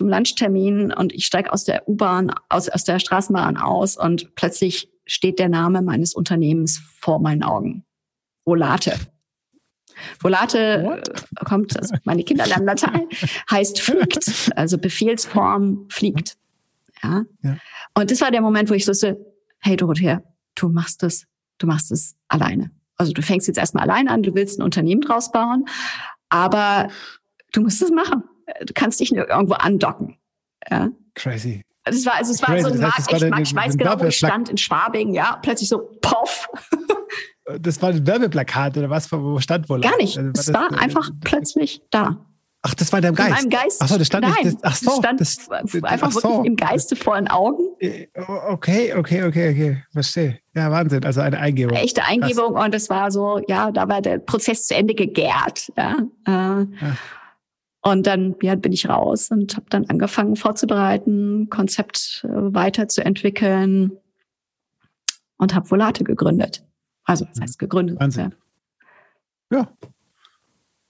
Lunchtermin und ich steige aus der U-Bahn, aus der Straßenbahn aus und plötzlich steht der Name meines Unternehmens vor meinen Augen. Volate. Volate kommt, also meine Kinder lernen Latein, heißt fliegt, also Befehlsform fliegt. Ja? Ja. Und das war der Moment, wo ich wusste, hey Dorothea, du machst es alleine. Also du fängst jetzt erstmal allein an, du willst ein Unternehmen draus bauen, aber du musst es machen. Du kannst dich nur irgendwo andocken. Ja? Crazy. Es war so ein ich weiß genau, wo ich stand in Schwabing, ja, plötzlich so, poff. Das war ein Werbeplakat oder was, wo stand wohl? Gar nicht, also es war einfach plötzlich da. Ach, das war in deinem Geist? In meinem Geist. Ach so, das stand nein, nicht. Das, ach so, das stand einfach so. Wirklich im Geiste vor den Augen. Okay. Verstehe. Ja, Wahnsinn. Also eine Eingebung. Eine echte Eingebung. Krass. Und es war so, ja, da war der Prozess zu Ende gegärt. Ja. Und dann bin ich raus und habe dann angefangen vorzubereiten, Konzept weiterzuentwickeln und habe Volate gegründet. Also das heißt gegründet. Wahnsinn. Ja.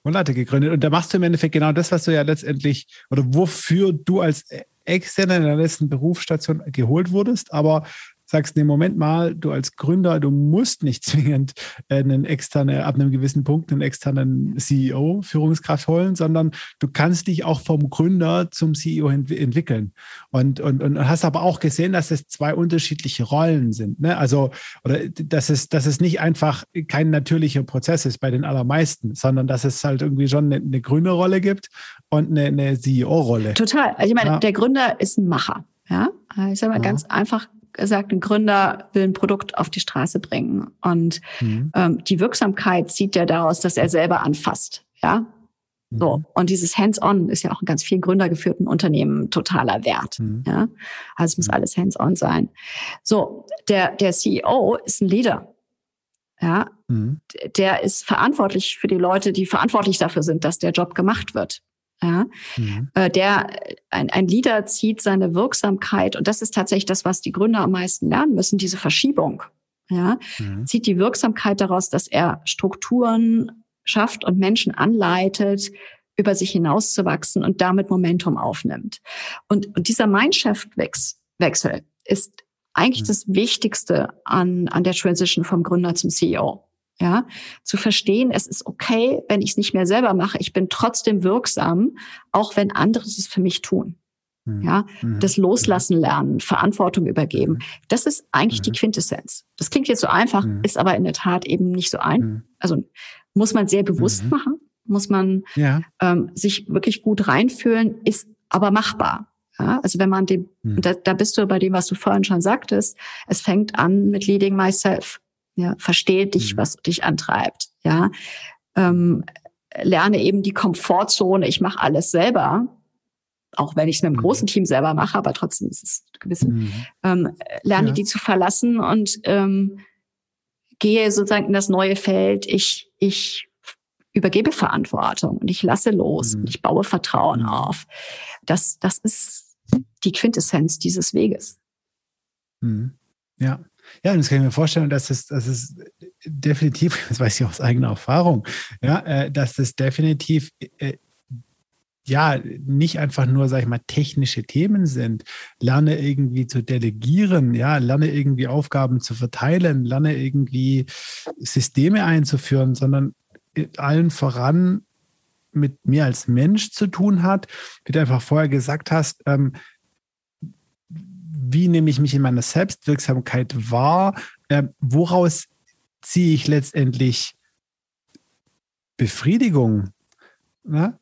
Volate gegründet. Und da machst du im Endeffekt genau das, was du ja letztendlich, oder wofür du als Externer in der letzten Berufsstation geholt wurdest, aber sagst in dem Moment mal, du als Gründer, du musst nicht zwingend einen externen, ab einem gewissen Punkt einen externen CEO, Führungskraft holen, sondern du kannst dich auch vom Gründer zum CEO entwickeln. Und hast aber auch gesehen, dass es zwei unterschiedliche Rollen sind, ne? Also, oder dass es nicht einfach kein natürlicher Prozess ist bei den allermeisten, sondern dass es halt irgendwie schon eine Gründerrolle gibt und eine CEO-Rolle. Total. Also ich meine, der Gründer ist ein Macher. Ja? Ich sage mal ganz einfach gesagt, ein Gründer will ein Produkt auf die Straße bringen. Und die Wirksamkeit zieht er daraus, dass er selber anfasst. Ja, so. Und dieses Hands-on ist ja auch in ganz vielen gründergeführten Unternehmen totaler Wert. Ja, also es muss alles Hands-on sein. So, der CEO ist ein Leader. Ja, der ist verantwortlich für die Leute, die verantwortlich dafür sind, dass der Job gemacht wird. Ja, ein Leader zieht seine Wirksamkeit, und das ist tatsächlich das, was die Gründer am meisten lernen müssen, diese Verschiebung. Ja, zieht die Wirksamkeit daraus, dass er Strukturen schafft und Menschen anleitet, über sich hinauszuwachsen und damit Momentum aufnimmt. Und dieser Mindset-Wechsel ist eigentlich das Wichtigste an der Transition vom Gründer zum CEO. Ja, zu verstehen, es ist okay, wenn ich es nicht mehr selber mache. Ich bin trotzdem wirksam, auch wenn andere es für mich tun. Ja, das Loslassen lernen, Verantwortung übergeben. Das ist eigentlich die Quintessenz. Das klingt jetzt so einfach, ist aber in der Tat eben nicht so einfach. Also muss man sehr bewusst machen, muss man sich wirklich gut reinfühlen, ist aber machbar. Ja, also wenn man da bist du bei dem, was du vorhin schon sagtest, es fängt an mit Leading Myself. Ja, verstehe dich, was dich antreibt. Ja, lerne eben die Komfortzone. Ich mache alles selber, auch wenn ich es mit einem großen Team selber mache, aber trotzdem ist es gewissen. Lerne die zu verlassen und gehe sozusagen in das neue Feld. Ich übergebe Verantwortung und ich lasse los und ich baue Vertrauen auf. Das ist die Quintessenz dieses Weges. Ja. Ja, und das kann ich mir vorstellen, dass es definitiv, das weiß ich aus eigener Erfahrung, dass es definitiv nicht einfach nur, sag ich mal, technische Themen sind. Lerne irgendwie zu delegieren, lerne irgendwie Aufgaben zu verteilen, lerne irgendwie Systeme einzuführen, sondern allen voran mit mir als Mensch zu tun hat, wie du einfach vorher gesagt hast, wie nehme ich mich in meiner Selbstwirksamkeit wahr? Woraus ziehe ich letztendlich Befriedigung? Ne?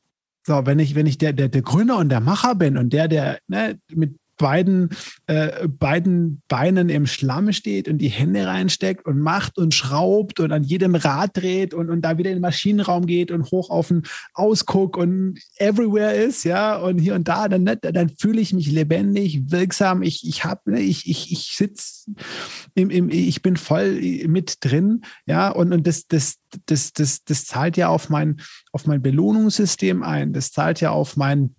So, wenn ich der Gründer und der Macher bin und der mit beiden Beinen im Schlamm steht und die Hände reinsteckt und macht und schraubt und an jedem Rad dreht und da wieder in den Maschinenraum geht und hoch auf den Ausguck und everywhere ist, und hier und da, dann fühle ich mich lebendig, wirksam, ich sitze, ich bin voll mit drin, und das zahlt ja auf mein Belohnungssystem ein, das zahlt ja auf meine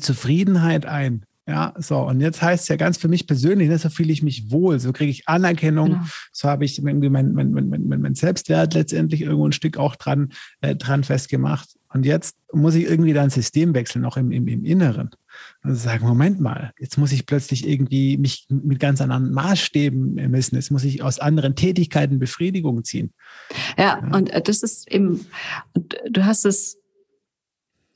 Zufriedenheit ein. Ja, so, und jetzt heißt es ja ganz für mich persönlich, so fühle ich mich wohl, so kriege ich Anerkennung, so habe ich irgendwie mein Selbstwert letztendlich irgendwo ein Stück auch dran festgemacht. Und jetzt muss ich irgendwie dann System wechseln, auch im Inneren. Und also sagen, Moment mal, jetzt muss ich plötzlich irgendwie mich mit ganz anderen Maßstäben messen, jetzt muss ich aus anderen Tätigkeiten Befriedigung ziehen. Ja. Und das ist eben, du hast es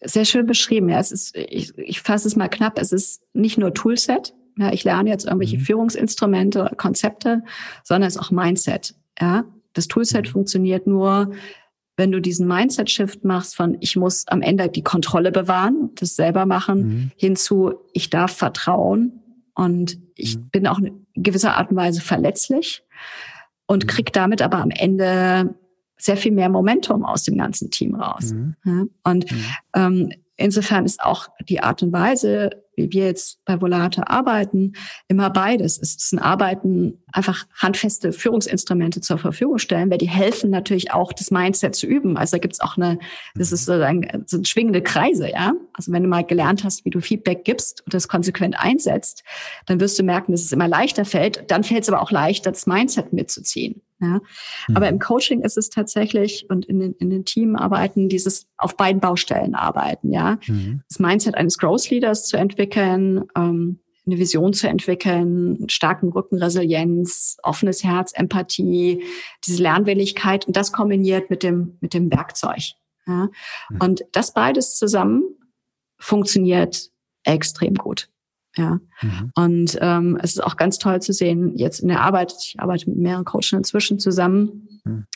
sehr schön beschrieben. Ja, es ist, ich fasse es mal knapp, es ist nicht nur Toolset. Ja, ich lerne jetzt irgendwelche Führungsinstrumente oder Konzepte, sondern es ist auch Mindset. Ja, das Toolset funktioniert nur, wenn du diesen Mindset-Shift machst von ich muss am Ende die Kontrolle bewahren, das selber machen, hinzu ich darf vertrauen und ich bin auch in gewisser Art und Weise verletzlich und kriege damit aber am Ende sehr viel mehr Momentum aus dem ganzen Team raus. Ja? Und insofern ist auch die Art und Weise, wie wir jetzt bei Volate arbeiten, immer beides. Es ist ein Arbeiten, einfach handfeste Führungsinstrumente zur Verfügung stellen, weil die helfen natürlich auch, das Mindset zu üben. Also da gibt's auch das sind schwingende Kreise, ja. Also wenn du mal gelernt hast, wie du Feedback gibst und das konsequent einsetzt, dann wirst du merken, dass es immer leichter fällt. Dann fällt es aber auch leichter, das Mindset mitzuziehen. Ja. Aber im Coaching ist es tatsächlich und in den Teamarbeiten dieses auf beiden Baustellen arbeiten, ja. Mhm. Das Mindset eines Growth Leaders zu entwickeln, eine Vision zu entwickeln, einen starken Rücken, Resilienz, offenes Herz, Empathie, diese Lernwilligkeit und das kombiniert mit dem Werkzeug. Ja. Mhm. Und das beides zusammen funktioniert extrem gut. Ja, mhm. Und es ist auch ganz toll zu sehen, jetzt in der Arbeit, ich arbeite mit mehreren Coaches inzwischen zusammen, mhm.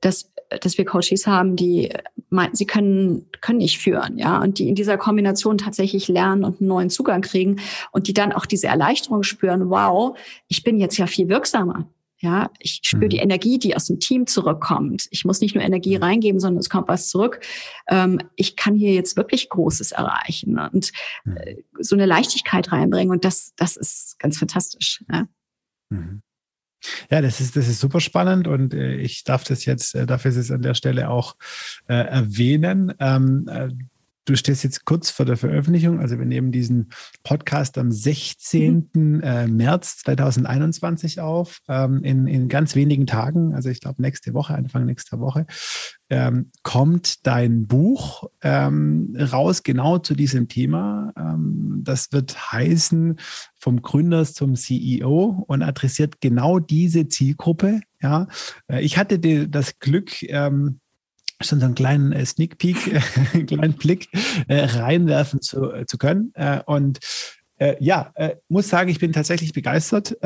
Dass wir Coaches haben, die meinten, sie können nicht führen, ja, und die in dieser Kombination tatsächlich lernen und einen neuen Zugang kriegen und die dann auch diese Erleichterung spüren, wow, ich bin jetzt ja viel wirksamer. Ja, ich spüre die Energie, die aus dem Team zurückkommt. Ich muss nicht nur Energie reingeben, sondern es kommt was zurück. Ich kann hier jetzt wirklich Großes erreichen und so eine Leichtigkeit reinbringen. Und das ist ganz fantastisch. Ja, ja, das ist super spannend und ich darf es jetzt an der Stelle auch erwähnen. Du stehst jetzt kurz vor der Veröffentlichung, also wir nehmen diesen Podcast am 16. März 2021 auf, in ganz wenigen Tagen, also ich glaube Anfang nächster Woche, kommt dein Buch raus, genau zu diesem Thema. Das wird heißen, vom Gründer zum CEO und adressiert genau diese Zielgruppe. Ja, ich hatte das Glück, schon so einen kleinen Sneak Peek, einen kleinen Blick reinwerfen zu können. Und muss sagen, ich bin tatsächlich begeistert.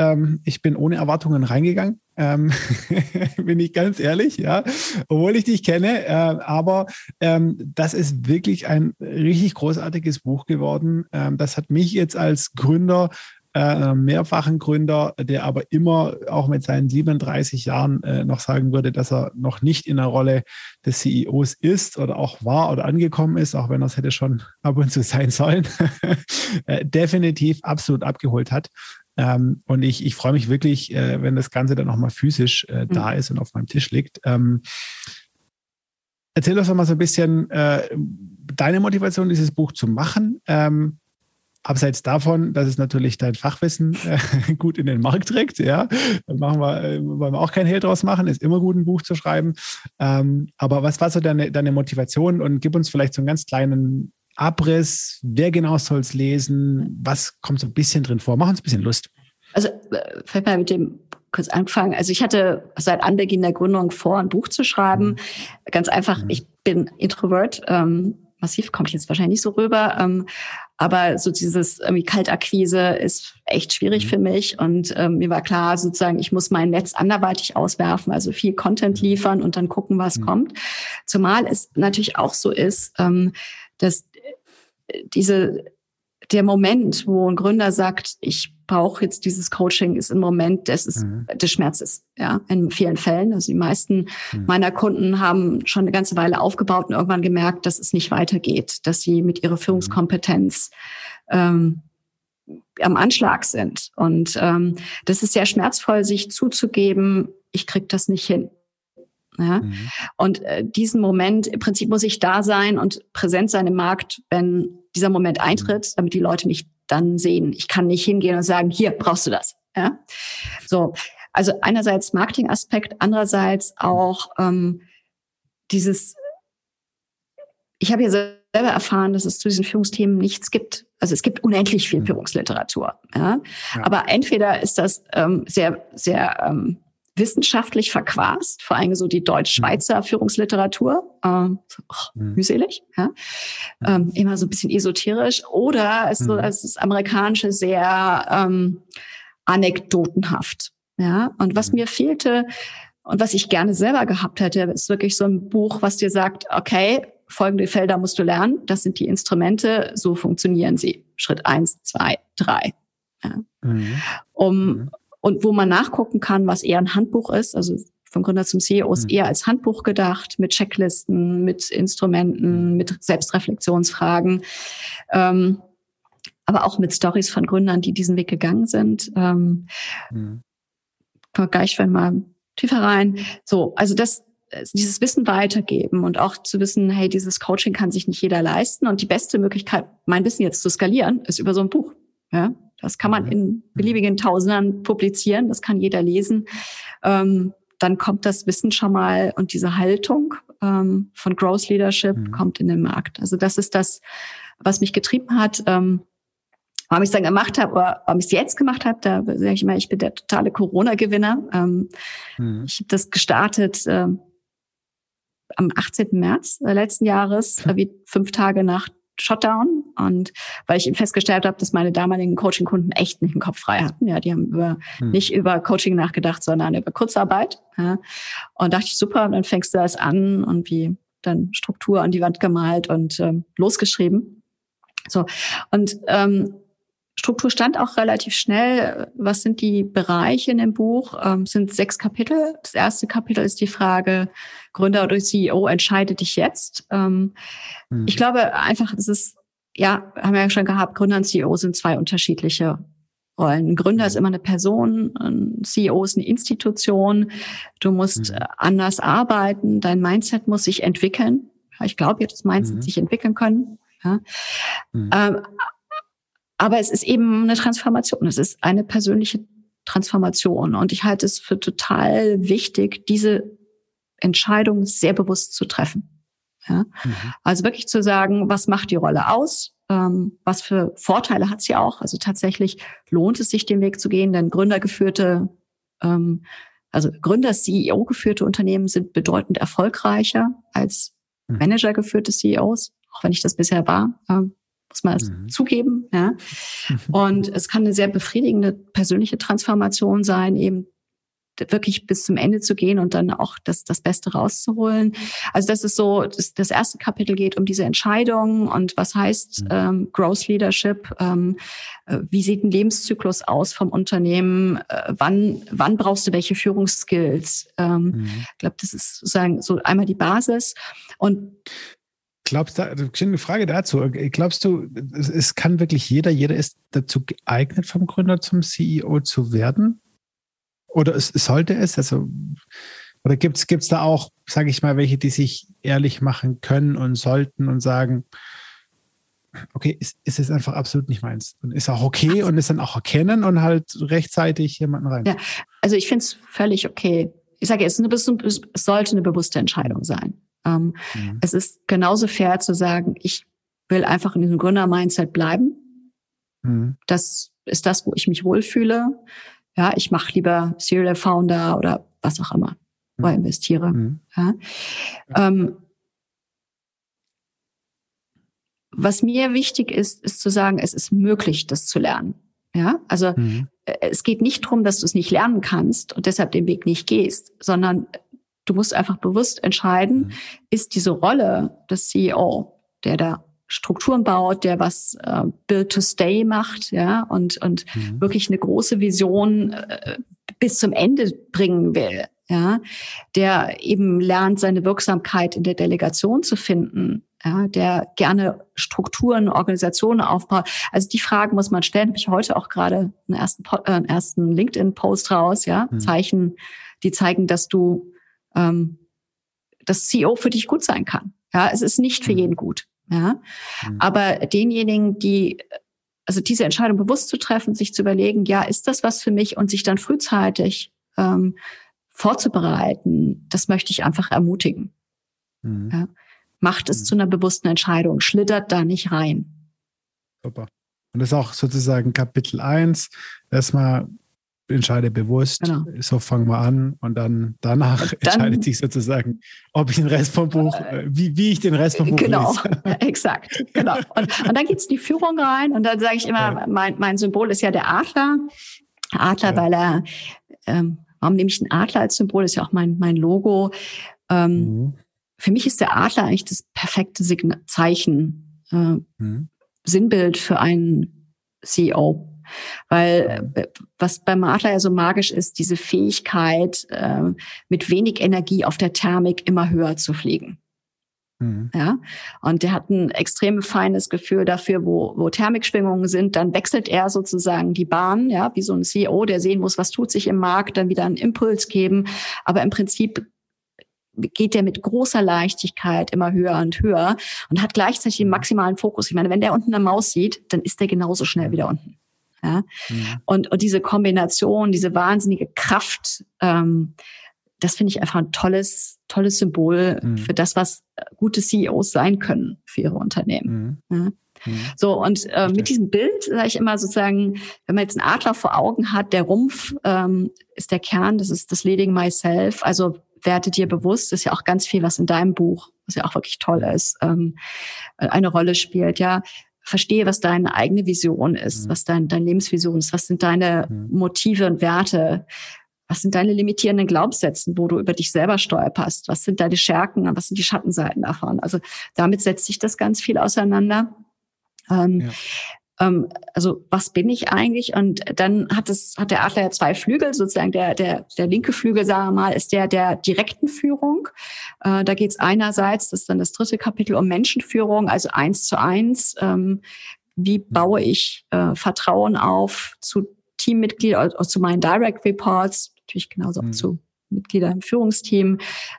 Ich bin ohne Erwartungen reingegangen, bin ich ganz ehrlich, ja, obwohl ich dich kenne. Aber das ist wirklich ein richtig großartiges Buch geworden. Das hat mich jetzt als Gründer, mehrfachen Gründer, der aber immer auch mit seinen 37 Jahren noch sagen würde, dass er noch nicht in der Rolle des CEOs ist oder auch war oder angekommen ist, auch wenn er es hätte schon ab und zu sein sollen, definitiv absolut abgeholt hat. Und ich freue mich wirklich, wenn das Ganze dann nochmal physisch da ist und auf meinem Tisch liegt. Erzähl uns doch mal so ein bisschen deine Motivation, dieses Buch zu machen. Abseits davon, dass es natürlich dein Fachwissen gut in den Markt trägt, ja, wollen wir auch kein Hehl draus machen, ist immer gut, ein Buch zu schreiben. Aber was war so deine Motivation und gib uns vielleicht so einen ganz kleinen Abriss, wer genau soll es lesen, was kommt so ein bisschen drin vor, mach uns ein bisschen Lust. Also vielleicht mal mit dem kurz anfangen. Also ich hatte seit Anbeginn der Gründung vor, ein Buch zu schreiben. Mhm. Ganz einfach, ich bin Introvert, massiv, komme ich jetzt wahrscheinlich nicht so rüber, aber so dieses irgendwie Kaltakquise ist echt schwierig für mich und mir war klar sozusagen, ich muss mein Netz anderweitig auswerfen, also viel Content liefern und dann gucken, was kommt. Zumal es natürlich auch so ist, dass der Moment, wo ein Gründer sagt, ich brauche jetzt dieses Coaching, ist im Moment des Schmerzes, ja, in vielen Fällen. Also die meisten meiner Kunden haben schon eine ganze Weile aufgebaut und irgendwann gemerkt, dass es nicht weitergeht, dass sie mit ihrer Führungskompetenz am Anschlag sind. Und das ist sehr schmerzvoll, sich zuzugeben, ich kriege das nicht hin. Ja? Und diesen Moment, im Prinzip muss ich da sein und präsent sein im Markt, wenn dieser Moment eintritt, damit die Leute mich dann sehen. Ich kann nicht hingehen und sagen, hier, brauchst du das. Ja? So, also einerseits Marketingaspekt, andererseits auch ich habe ja selber erfahren, dass es zu diesen Führungsthemen nichts gibt. Also es gibt unendlich viel Führungsliteratur. Ja? Ja. Aber entweder ist das sehr, sehr wissenschaftlich verquast, vor allem so die deutsch-schweizer Führungsliteratur, mühselig, ja? Immer so ein bisschen esoterisch, oder ist so das Amerikanische sehr anekdotenhaft. Ja? Und was mir fehlte und was ich gerne selber gehabt hätte, ist wirklich so ein Buch, was dir sagt, okay, folgende Felder musst du lernen, das sind die Instrumente, so funktionieren sie. Schritt 1, 2, 3. Ja? Und wo man nachgucken kann, was eher ein Handbuch ist, also vom Gründer zum CEO ist eher als Handbuch gedacht, mit Checklisten, mit Instrumenten, mit Selbstreflexionsfragen. aber auch mit Stories von Gründern, die diesen Weg gegangen sind. Gleich, wenn mal tiefer rein. So, also das, dieses Wissen weitergeben und auch zu wissen, hey, dieses Coaching kann sich nicht jeder leisten und die beste Möglichkeit, mein Wissen jetzt zu skalieren, ist über so ein Buch. Ja, das kann man in beliebigen Tausenden publizieren, das kann jeder lesen. Dann kommt das Wissen schon mal und diese Haltung von Growth Leadership kommt in den Markt. Also das ist das, was mich getrieben hat. Warum ich es dann gemacht habe oder warum ich es jetzt gemacht habe, da sage ich immer, ich bin der totale Corona-Gewinner. Ich habe das gestartet am 18. März letzten Jahres, wie 5 Tage nach Shutdown. Und weil ich eben festgestellt habe, dass meine damaligen Coaching-Kunden echt nicht den Kopf frei hatten. Ja, die haben nicht über Coaching nachgedacht, sondern über Kurzarbeit. Ja. Und dachte ich, super, und dann fängst du das an und wie dann Struktur an die Wand gemalt und losgeschrieben. So. Und Struktur stand auch relativ schnell. Was sind die Bereiche in dem Buch? Es sind 6 Kapitel. Das erste Kapitel ist die Frage, Gründer oder CEO, entscheide dich jetzt. Ich glaube einfach, es ist, ja, haben wir ja schon gehabt, Gründer und CEO sind 2 unterschiedliche Rollen. Ein Gründer ist immer eine Person, ein CEO ist eine Institution. Du musst anders arbeiten, dein Mindset muss sich entwickeln. Ich glaube, ihr das Mindset sich entwickeln können. Ja. Aber es ist eben eine Transformation. Es ist eine persönliche Transformation. Und ich halte es für total wichtig, diese Entscheidung sehr bewusst zu treffen. Ja? Also wirklich zu sagen, was macht die Rolle aus? Was für Vorteile hat sie auch? Also tatsächlich lohnt es sich, den Weg zu gehen, denn Gründer-CEO-geführte Unternehmen sind bedeutend erfolgreicher als Manager-geführte CEOs, auch wenn ich das bisher war. Muss man es zugeben, ja. Und es kann eine sehr befriedigende persönliche Transformation sein, eben wirklich bis zum Ende zu gehen und dann auch das Beste rauszuholen. Also das ist so, das erste Kapitel geht um diese Entscheidung und was heißt Growth Leadership, wie sieht ein Lebenszyklus aus vom Unternehmen, wann brauchst du welche Führungsskills? Ich glaube, das ist sozusagen so einmal die Basis. Und eine Frage dazu. Glaubst du, es kann wirklich jeder ist dazu geeignet, vom Gründer zum CEO zu werden? Oder oder gibt's da auch, sage ich mal, welche, die sich ehrlich machen können und sollten und sagen, okay, ist es einfach absolut nicht meins und ist auch okay und ist dann auch erkennen und halt rechtzeitig jemanden rein? Ja, also ich finde es völlig okay. Ich sage, es sollte eine bewusste Entscheidung sein. Es ist genauso fair zu sagen, ich will einfach in diesem Gründer-Mindset bleiben. Das ist das, wo ich mich wohlfühle. Ja, ich mache lieber Serial Founder oder was auch immer, oder investiere. Ja. Was mir wichtig ist, ist zu sagen, es ist möglich, das zu lernen. Ja, also es geht nicht darum, dass du es nicht lernen kannst und deshalb den Weg nicht gehst, sondern du musst einfach bewusst entscheiden, ist diese Rolle des CEO, der da Strukturen baut, der was Build to Stay macht, ja, und wirklich eine große Vision bis zum Ende bringen will, ja, der eben lernt, seine Wirksamkeit in der Delegation zu finden, ja, der gerne Strukturen, Organisationen aufbaut. Also die Fragen muss man stellen. Habe ich heute auch gerade einen ersten LinkedIn-Post raus, ja, Zeichen, die zeigen, dass du das CEO für dich gut sein kann. Ja, es ist nicht für jeden gut. Ja, aber denjenigen, diese Entscheidung bewusst zu treffen, sich zu überlegen, ja, ist das was für mich und sich dann frühzeitig vorzubereiten, das möchte ich einfach ermutigen. Ja, macht es zu einer bewussten Entscheidung, schlittert da nicht rein. Super. Und das ist auch sozusagen Kapitel 1, erstmal entscheide bewusst, genau. So fangen wir an und dann entscheidet sich sozusagen, ob ich den Rest vom Buch, wie ich den Rest vom Buch lese. Genau, exakt, genau. Und dann geht's in die Führung rein und dann sage ich immer, mein Symbol ist ja der Adler. Weil er, warum nehme ich den Adler als Symbol? Ist ja auch mein Logo. Für mich ist der Adler eigentlich das perfekte Zeichen, Sinnbild für einen CEO. Weil was beim Adler ja so magisch ist, diese Fähigkeit, mit wenig Energie auf der Thermik immer höher zu fliegen. Mhm. Ja? Und der hat ein extrem feines Gefühl dafür, wo Thermikschwingungen sind. Dann wechselt er sozusagen die Bahn, ja, wie so ein CEO, der sehen muss, was tut sich im Markt, dann wieder einen Impuls geben. Aber im Prinzip geht der mit großer Leichtigkeit immer höher und höher und hat gleichzeitig den maximalen Fokus. Ich meine, wenn der unten eine Maus sieht, dann ist der genauso schnell wieder unten. Ja? Mhm. Und diese Kombination, diese wahnsinnige Kraft, das finde ich einfach ein tolles Symbol für das, was gute CEOs sein können für ihre Unternehmen. Mhm. Ja? So, und mit diesem Bild sage ich immer sozusagen, wenn man jetzt einen Adler vor Augen hat, der Rumpf ist der Kern, das ist das Leading Myself, also werde dir bewusst, ist ja auch ganz viel, was in deinem Buch, was ja auch wirklich toll ist, eine Rolle spielt, ja. Verstehe, was deine eigene Vision ist, was deine Lebensvision ist, was sind deine Motive und Werte, was sind deine limitierenden Glaubenssätze, wo du über dich selber stolperst, was sind deine Stärken und was sind die Schattenseiten davon. Also damit setzt sich das ganz viel auseinander. Also was bin ich eigentlich? Und dann hat der Adler ja zwei Flügel, sozusagen der linke Flügel, sagen wir mal, ist der direkten Führung. Da geht es einerseits, das ist dann das dritte Kapitel, um Menschenführung, also 1:1. Wie baue ich Vertrauen auf zu Teammitgliedern, also zu meinen Direct Reports, natürlich genauso auch zu Mitgliedern im Führungsteam.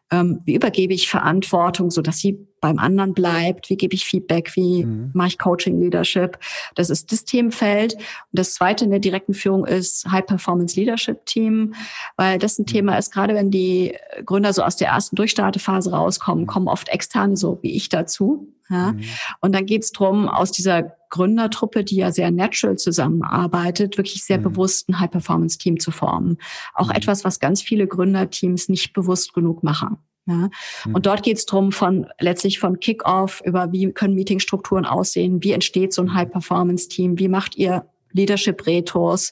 Wie übergebe ich Verantwortung, sodass sie beim anderen bleibt? Wie gebe ich Feedback? Wie mache ich Coaching, Leadership? Das ist das Themenfeld. Und das zweite in der direkten Führung ist High-Performance-Leadership-Team, weil das ein Thema ist, gerade wenn die Gründer so aus der ersten Durchstartephase rauskommen, kommen oft Externe, so wie ich, dazu. Ja? Und dann geht es darum, aus dieser Gründertruppe, die ja sehr natural zusammenarbeitet, wirklich sehr bewusst ein High-Performance-Team zu formen. Auch etwas, was ganz viele Gründerteams nicht bewusst genug machen. Ja? Und dort geht es darum, letztlich von Kick-Off über, wie können Meetingstrukturen aussehen, wie entsteht so ein High-Performance-Team, wie macht ihr Leadership-Retors,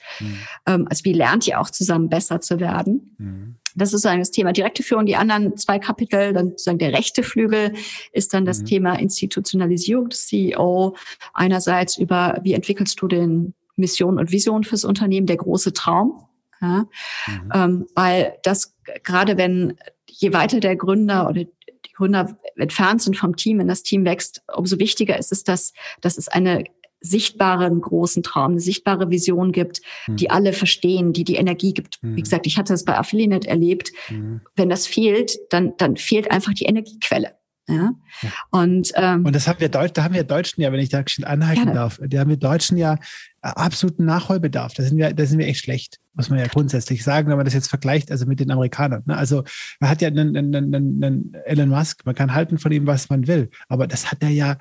also wie lernt ihr auch zusammen besser zu werden. Das ist das Thema direkte Führung. Die anderen zwei Kapitel, dann sozusagen der rechte Flügel, ist dann das Thema Institutionalisierung des CEO. Einerseits über, wie entwickelst du den Mission und Vision fürs Unternehmen, der große Traum. Ja? Weil das, gerade wenn je weiter der Gründer oder die Gründer entfernt sind vom Team, wenn das Team wächst, umso wichtiger ist es, dass es eine sichtbaren großen Traum, eine sichtbare Vision gibt, die alle verstehen, die Energie gibt. Wie gesagt, ich hatte das bei AffiliNet erlebt. Wenn das fehlt, dann fehlt einfach die Energiequelle. Ja? Ja. Und da haben wir Deutschen ja, wenn ich da anhalten darf, da haben wir Deutschen ja absoluten Nachholbedarf. Da sind wir echt schlecht, muss man ja grundsätzlich sagen, wenn man das jetzt vergleicht, also mit den Amerikanern. Ne? Also man hat ja einen Elon Musk, man kann halten von ihm, was man will, aber das hat er ja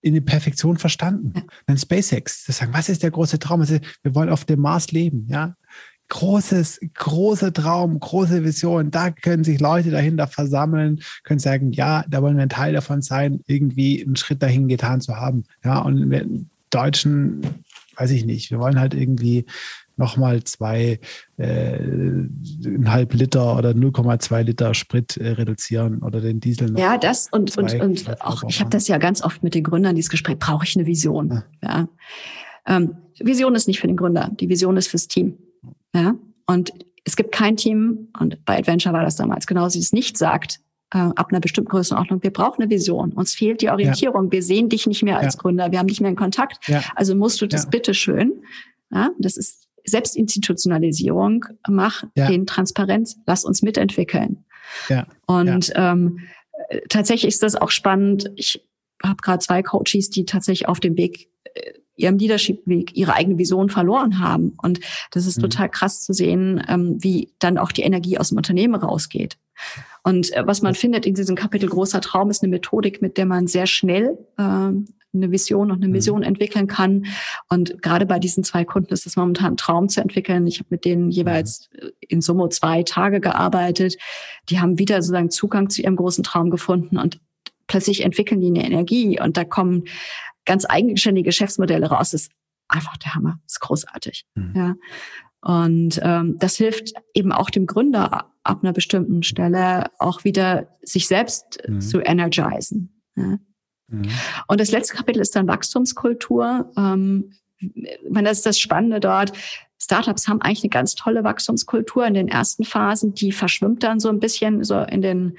in die Perfektion verstanden. Ja. Dann SpaceX, das sagen, was ist der große Traum? Wir wollen auf dem Mars leben, ja. Großer Traum, große Vision, da können sich Leute dahinter versammeln, können sagen, ja, da wollen wir ein Teil davon sein, irgendwie einen Schritt dahin getan zu haben. Ja, und wir Deutschen, weiß ich nicht, wir wollen halt irgendwie nochmal 2,5 Liter oder 0,2 Liter Sprit reduzieren oder den Diesel noch. Ja, das und auch, ich habe das ja ganz oft mit den Gründern, dieses Gespräch, brauche ich eine Vision. Ja. Ja. Vision ist nicht für den Gründer, die Vision ist fürs Team. Ja. Und es gibt kein Team, und bei Adventure war das damals genauso, die es nicht sagt, ab einer bestimmten Größenordnung, wir brauchen eine Vision, uns fehlt die Orientierung, wir sehen dich nicht mehr als Gründer, wir haben nicht mehr in Kontakt, also musst du das bitteschön, ja, das ist Selbstinstitutionalisierung, mach den Transparenz, lass uns mitentwickeln. Ja. Und tatsächlich ist das auch spannend. Ich habe gerade 2 Coaches, die tatsächlich auf dem Weg, ihrem Leadership-Weg, ihre eigene Vision verloren haben. Und das ist total krass zu sehen, wie dann auch die Energie aus dem Unternehmen rausgeht. Und was man findet in diesem Kapitel Großer Traum, ist eine Methodik, mit der man sehr schnell eine Vision und eine Mission entwickeln kann. Und gerade bei diesen 2 Kunden ist es momentan ein Traum zu entwickeln. Ich habe mit denen jeweils in Summe 2 Tage gearbeitet. Die haben wieder sozusagen Zugang zu ihrem großen Traum gefunden und plötzlich entwickeln die eine Energie und da kommen ganz eigenständige Geschäftsmodelle raus. Das ist einfach der Hammer. Das ist großartig. Ja. Und das hilft eben auch dem Gründer ab einer bestimmten Stelle auch wieder, sich selbst zu energisen. Ja. Und das letzte Kapitel ist dann Wachstumskultur. das ist das Spannende dort. Startups haben eigentlich eine ganz tolle Wachstumskultur in den ersten Phasen, die verschwimmt dann so ein bisschen, so in den,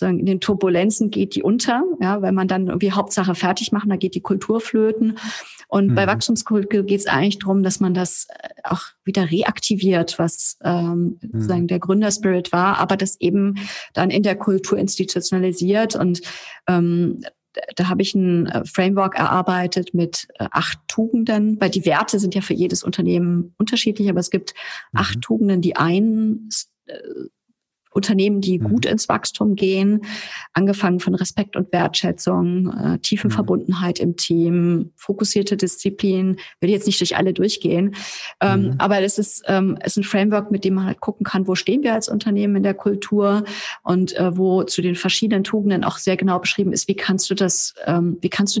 in den Turbulenzen geht die unter, ja, weil man dann irgendwie Hauptsache fertig machen, da geht die Kultur flöten. Und bei Wachstumskultur geht es eigentlich darum, dass man das auch wieder reaktiviert, was sozusagen der Gründerspirit war, aber das eben dann in der Kultur institutionalisiert. Und da habe ich ein Framework erarbeitet mit 8 Tugenden, weil die Werte sind ja für jedes Unternehmen unterschiedlich, aber es gibt 8 Tugenden, die einen Unternehmen, die gut ins Wachstum gehen, angefangen von Respekt und Wertschätzung, tiefen Verbundenheit im Team, fokussierte Disziplin, will jetzt nicht durch alle durchgehen, aber das ist ein Framework, mit dem man halt gucken kann, wo stehen wir als Unternehmen in der Kultur und wo zu den verschiedenen Tugenden auch sehr genau beschrieben ist, wie kannst du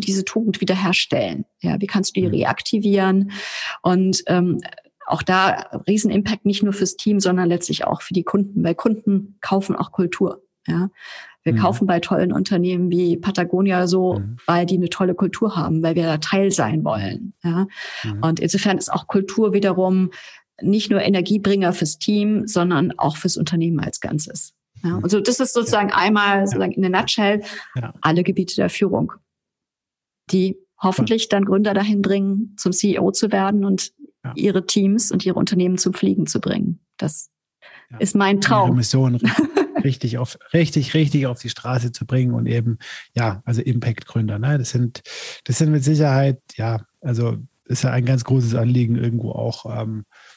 diese Tugend wiederherstellen, ja, wie kannst du die reaktivieren und auch da Riesenimpact nicht nur fürs Team, sondern letztlich auch für die Kunden, weil Kunden kaufen auch Kultur. Ja, wir kaufen bei tollen Unternehmen wie Patagonia so, weil die eine tolle Kultur haben, weil wir da Teil sein wollen. Ja, und insofern ist auch Kultur wiederum nicht nur Energiebringer fürs Team, sondern auch fürs Unternehmen als Ganzes. Ja, und so, das ist sozusagen einmal sozusagen in der Nutshell alle Gebiete der Führung, die hoffentlich dann Gründer dahin bringen, zum CEO zu werden und ihre Teams und ihre Unternehmen zum Fliegen zu bringen. Das ist mein Traum. Ihre Mission richtig auf die Straße zu bringen und eben, also Impact-Gründer. Ne? Das sind mit Sicherheit, also ist ja ein ganz großes Anliegen irgendwo auch,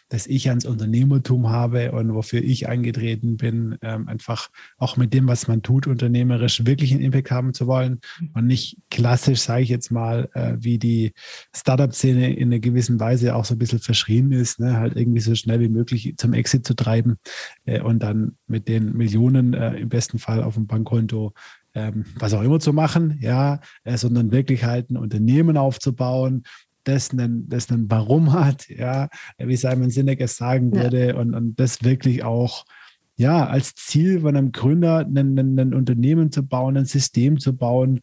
dass ich ans Unternehmertum habe und wofür ich angetreten bin, einfach auch mit dem, was man tut, unternehmerisch wirklich einen Impact haben zu wollen und nicht klassisch, sage ich jetzt mal, wie die Startup-Szene in einer gewissen Weise auch so ein bisschen verschrien ist, ne? Halt irgendwie so schnell wie möglich zum Exit zu treiben und dann mit den Millionen im besten Fall auf dem Bankkonto was auch immer zu machen, sondern wirklich halt ein Unternehmen aufzubauen, das einen Warum hat, wie Simon Sinek es sagen würde, und das wirklich auch als Ziel von einem Gründer, ein Unternehmen zu bauen, ein System zu bauen,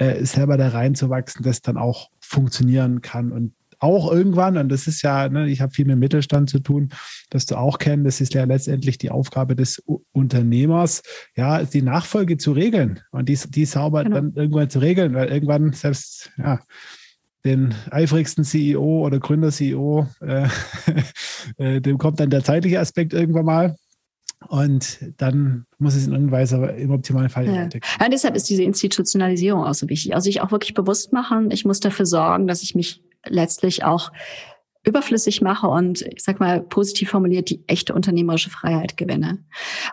selber da reinzuwachsen, das dann auch funktionieren kann und auch irgendwann, und das ist ich habe viel mit Mittelstand zu tun, das du auch kennst, das ist ja letztendlich die Aufgabe des Unternehmers, die Nachfolge zu regeln und die sauber dann irgendwann zu regeln, weil irgendwann selbst, den eifrigsten CEO oder Gründer-CEO, dem kommt dann der zeitliche Aspekt irgendwann mal und dann muss es in irgendeiner Weise im optimalen Fall entdecken. Ja, deshalb ist diese Institutionalisierung auch so wichtig. Also sich auch wirklich bewusst machen, ich muss dafür sorgen, dass ich mich letztlich auch überflüssig mache und, ich sag mal, positiv formuliert, die echte unternehmerische Freiheit gewinne.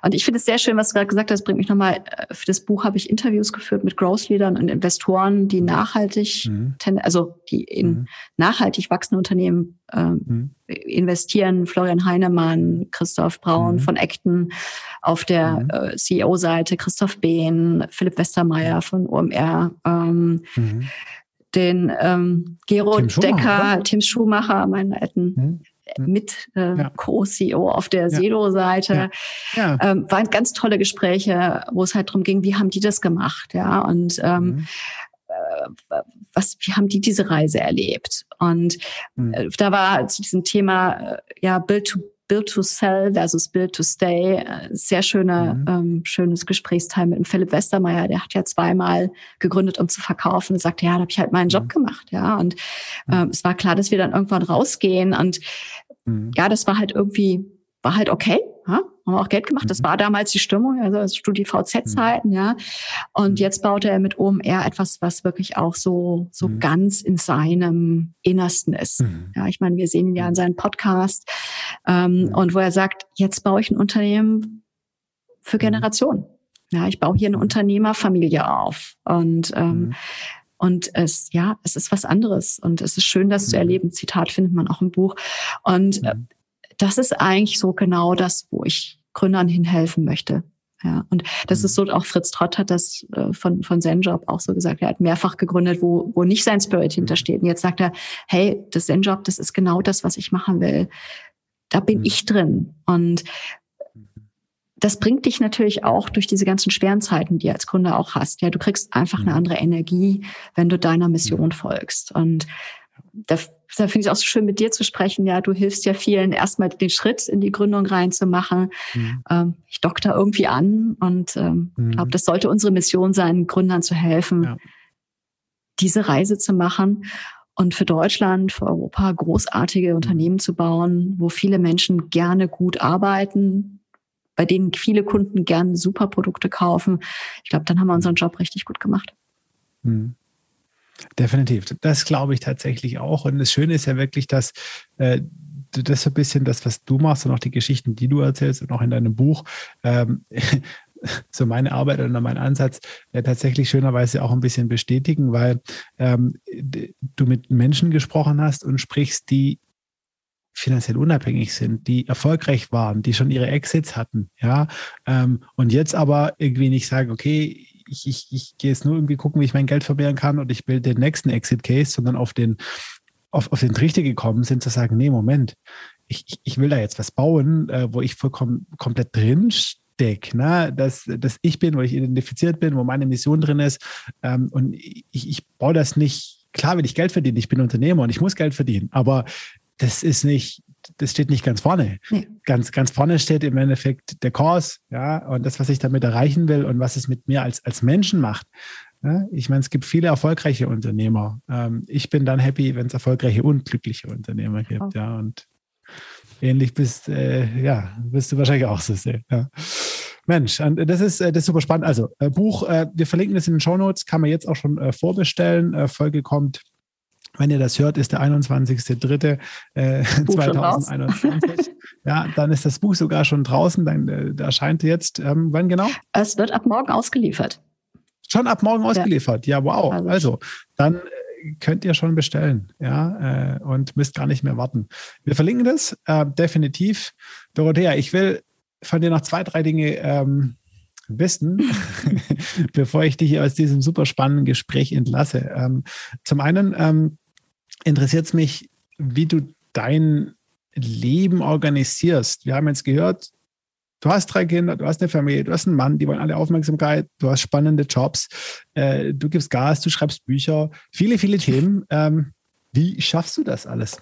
Und ich finde es sehr schön, was du gerade gesagt hast, bringt mich nochmal, für das Buch habe ich Interviews geführt mit Growth-Leadern und Investoren, die nachhaltig, die in nachhaltig wachsende Unternehmen investieren. Florian Heinemann, Christoph Braun von Acton auf der CEO-Seite, Christoph Behn, Philipp Westermeier von OMR, den Gero Decker, Tim Schumacher, meinen alten mit Co-CEO auf der Sedo-Seite. Ja. Waren ganz tolle Gespräche, wo es halt darum ging, wie haben die das gemacht? Ja, und wie haben die diese Reise erlebt? Und da war zu diesem Thema Build to Sell versus Build to Stay. Sehr schönes Gesprächsteil mit dem Philipp Westermeier. Der hat ja zweimal gegründet, um zu verkaufen. Und sagte, da habe ich halt meinen Job gemacht. Ja, und es war klar, dass wir dann irgendwann rausgehen. Und das war halt okay. Ja? Haben wir auch Geld gemacht. Das war damals die Stimmung, also StudiVZ-Zeiten. Ja. Und jetzt baute er mit OMR etwas, was wirklich auch so ganz in seinem Innersten ist. Ja, ich meine, wir sehen ihn ja in seinem Podcast. Und wo er sagt, jetzt baue ich ein Unternehmen für Generationen. Ja, ich baue hier eine Unternehmerfamilie auf. Und es ist was anderes. Und es ist schön, das zu erleben. Zitat findet man auch im Buch. Und das ist eigentlich so genau das, wo ich Gründern hinhelfen möchte. Ja, und das ist so, auch Fritz Trott hat das von Zenjob auch so gesagt. Er hat mehrfach gegründet, wo nicht sein Spirit hintersteht. Und jetzt sagt er, hey, das Zenjob, das ist genau das, was ich machen will. Da bin ich drin. Und das bringt dich natürlich auch durch diese ganzen schweren Zeiten, die du als Gründer auch hast. Ja, du kriegst einfach eine andere Energie, wenn du deiner Mission folgst. Und da finde ich auch so schön, mit dir zu sprechen. Ja, du hilfst ja vielen, erstmal den Schritt in die Gründung reinzumachen. Mhm. Ich docke da irgendwie an und glaube, das sollte unsere Mission sein, Gründern zu helfen, diese Reise zu machen und für Deutschland, für Europa großartige Unternehmen zu bauen, wo viele Menschen gerne gut arbeiten, bei denen viele Kunden gerne super Produkte kaufen. Ich glaube, dann haben wir unseren Job richtig gut gemacht. Mhm. Definitiv. Das glaube ich tatsächlich auch. Und das Schöne ist ja wirklich, dass das so ein bisschen das, was du machst und auch die Geschichten, die du erzählst und auch in deinem Buch, so meine Arbeit oder mein Ansatz tatsächlich schönerweise auch ein bisschen bestätigen, weil du mit Menschen gesprochen hast und sprichst, die finanziell unabhängig sind, die erfolgreich waren, die schon ihre Exits hatten, ja, und jetzt aber irgendwie nicht sagen, okay, ich gehe jetzt nur irgendwie gucken, wie ich mein Geld vermehren kann und ich bilde den nächsten Exit-Case, sondern auf den Trichter gekommen sind, zu sagen, nee, Moment, ich will da jetzt was bauen, wo ich vollkommen komplett drin stecke, ne? dass ich bin, wo ich identifiziert bin, wo meine Mission drin ist, und ich baue das nicht, klar will ich Geld verdienen, ich bin Unternehmer und ich muss Geld verdienen, aber das ist nicht, das steht nicht ganz vorne. Nee. Ganz vorne steht im Endeffekt der Kurs, ja, und das, was ich damit erreichen will und was es mit mir als Menschen macht. Ja, ich meine, es gibt viele erfolgreiche Unternehmer. Ich bin dann happy, wenn es erfolgreiche und glückliche Unternehmer gibt, ja. Und ähnlich bist du wahrscheinlich auch so sehr. Ja. Mensch, das ist super spannend. Also Buch, wir verlinken das in den Shownotes, kann man jetzt auch schon vorbestellen. Folge kommt. Wenn ihr das hört, ist der 21.03.2021. Ja, dann ist das Buch sogar schon draußen. Dann erscheint jetzt, wann genau? Es wird ab morgen ausgeliefert. Schon ab morgen ausgeliefert? Ja, wow. Also, dann könnt ihr schon bestellen, ja, und müsst gar nicht mehr warten. Wir verlinken das, definitiv. Dorothea, ich will von dir noch 2-3 Dinge wissen, bevor ich dich aus diesem super spannenden Gespräch entlasse. Zum einen interessiert es mich, wie du dein Leben organisierst. Wir haben jetzt gehört, du hast 3 Kinder, du hast eine Familie, du hast einen Mann, die wollen alle Aufmerksamkeit, du hast spannende Jobs, du gibst Gas, du schreibst Bücher, viele, viele Themen. Wie schaffst du das alles?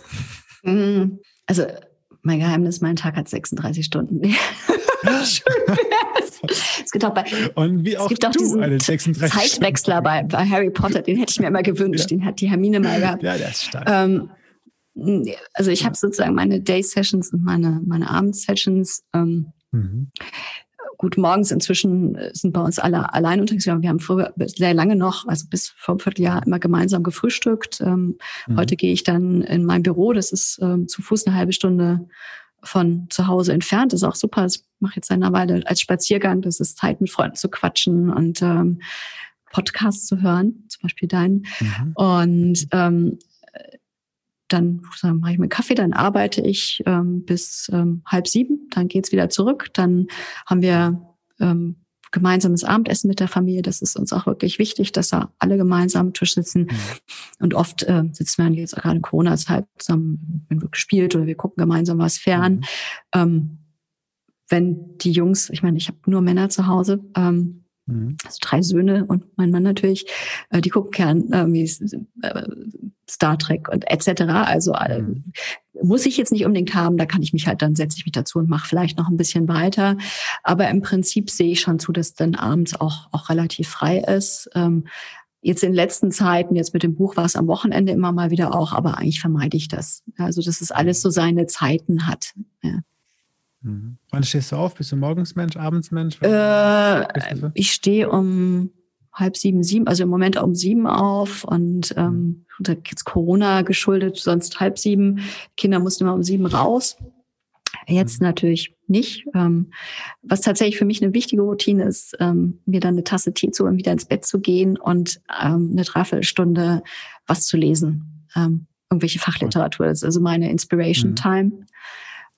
Also mein Geheimnis, mein Tag hat 36 Stunden. Schön wär's. Es gibt auch diesen 36 Zeitwechsler bei Harry Potter, den hätte ich mir immer gewünscht, den hat die Hermine mal gehabt. Ja, das ist stark. Also ich habe sozusagen meine Day-Sessions und meine Abend-Sessions. Gut, morgens inzwischen sind bei uns alle allein unterwegs. Wir haben früher sehr lange noch, also bis vor einem Vierteljahr, immer gemeinsam gefrühstückt. Heute gehe ich dann in mein Büro, das ist zu Fuß eine halbe Stunde von zu Hause entfernt, das ist auch super. Ich mache jetzt eine Weile als Spaziergang, das ist Zeit, mit Freunden zu quatschen und Podcasts zu hören, zum Beispiel deinen. Mhm. Und dann mache ich mir einen Kaffee, dann arbeite ich bis 6:30, dann geht's wieder zurück. Dann haben wir gemeinsames Abendessen mit der Familie. Das ist uns auch wirklich wichtig, dass da alle gemeinsam am Tisch sitzen. Mhm. Und oft sitzen wir jetzt auch gerade in Corona-Zeit zusammen, wenn wir gespielt oder wir gucken gemeinsam was fern. Mhm. Wenn die Jungs, ich meine, ich habe nur Männer zu Hause, also 3 Söhne und mein Mann natürlich, die gucken gern Star Trek und etc. Also muss ich jetzt nicht unbedingt haben, da kann ich mich halt, dann setze ich mich dazu und mache vielleicht noch ein bisschen weiter. Aber im Prinzip sehe ich schon zu, dass dann abends auch relativ frei ist. Jetzt in den letzten Zeiten, jetzt mit dem Buch war es am Wochenende immer mal wieder auch, aber eigentlich vermeide ich das. Also dass es alles so seine Zeiten hat, ja. Mhm. Wann stehst du auf? Bist du Morgensmensch, Abendsmensch? Ich stehe um 6:30, also im Moment um 7 auf und jetzt Corona geschuldet, sonst 6:30. Kinder mussten immer um 7 raus. Jetzt natürlich nicht. Was tatsächlich für mich eine wichtige Routine ist, mir dann eine Tasse Tee zu und wieder ins Bett zu gehen und eine Dreiviertelstunde was zu lesen. Irgendwelche Fachliteratur, das ist also meine Inspiration-Time.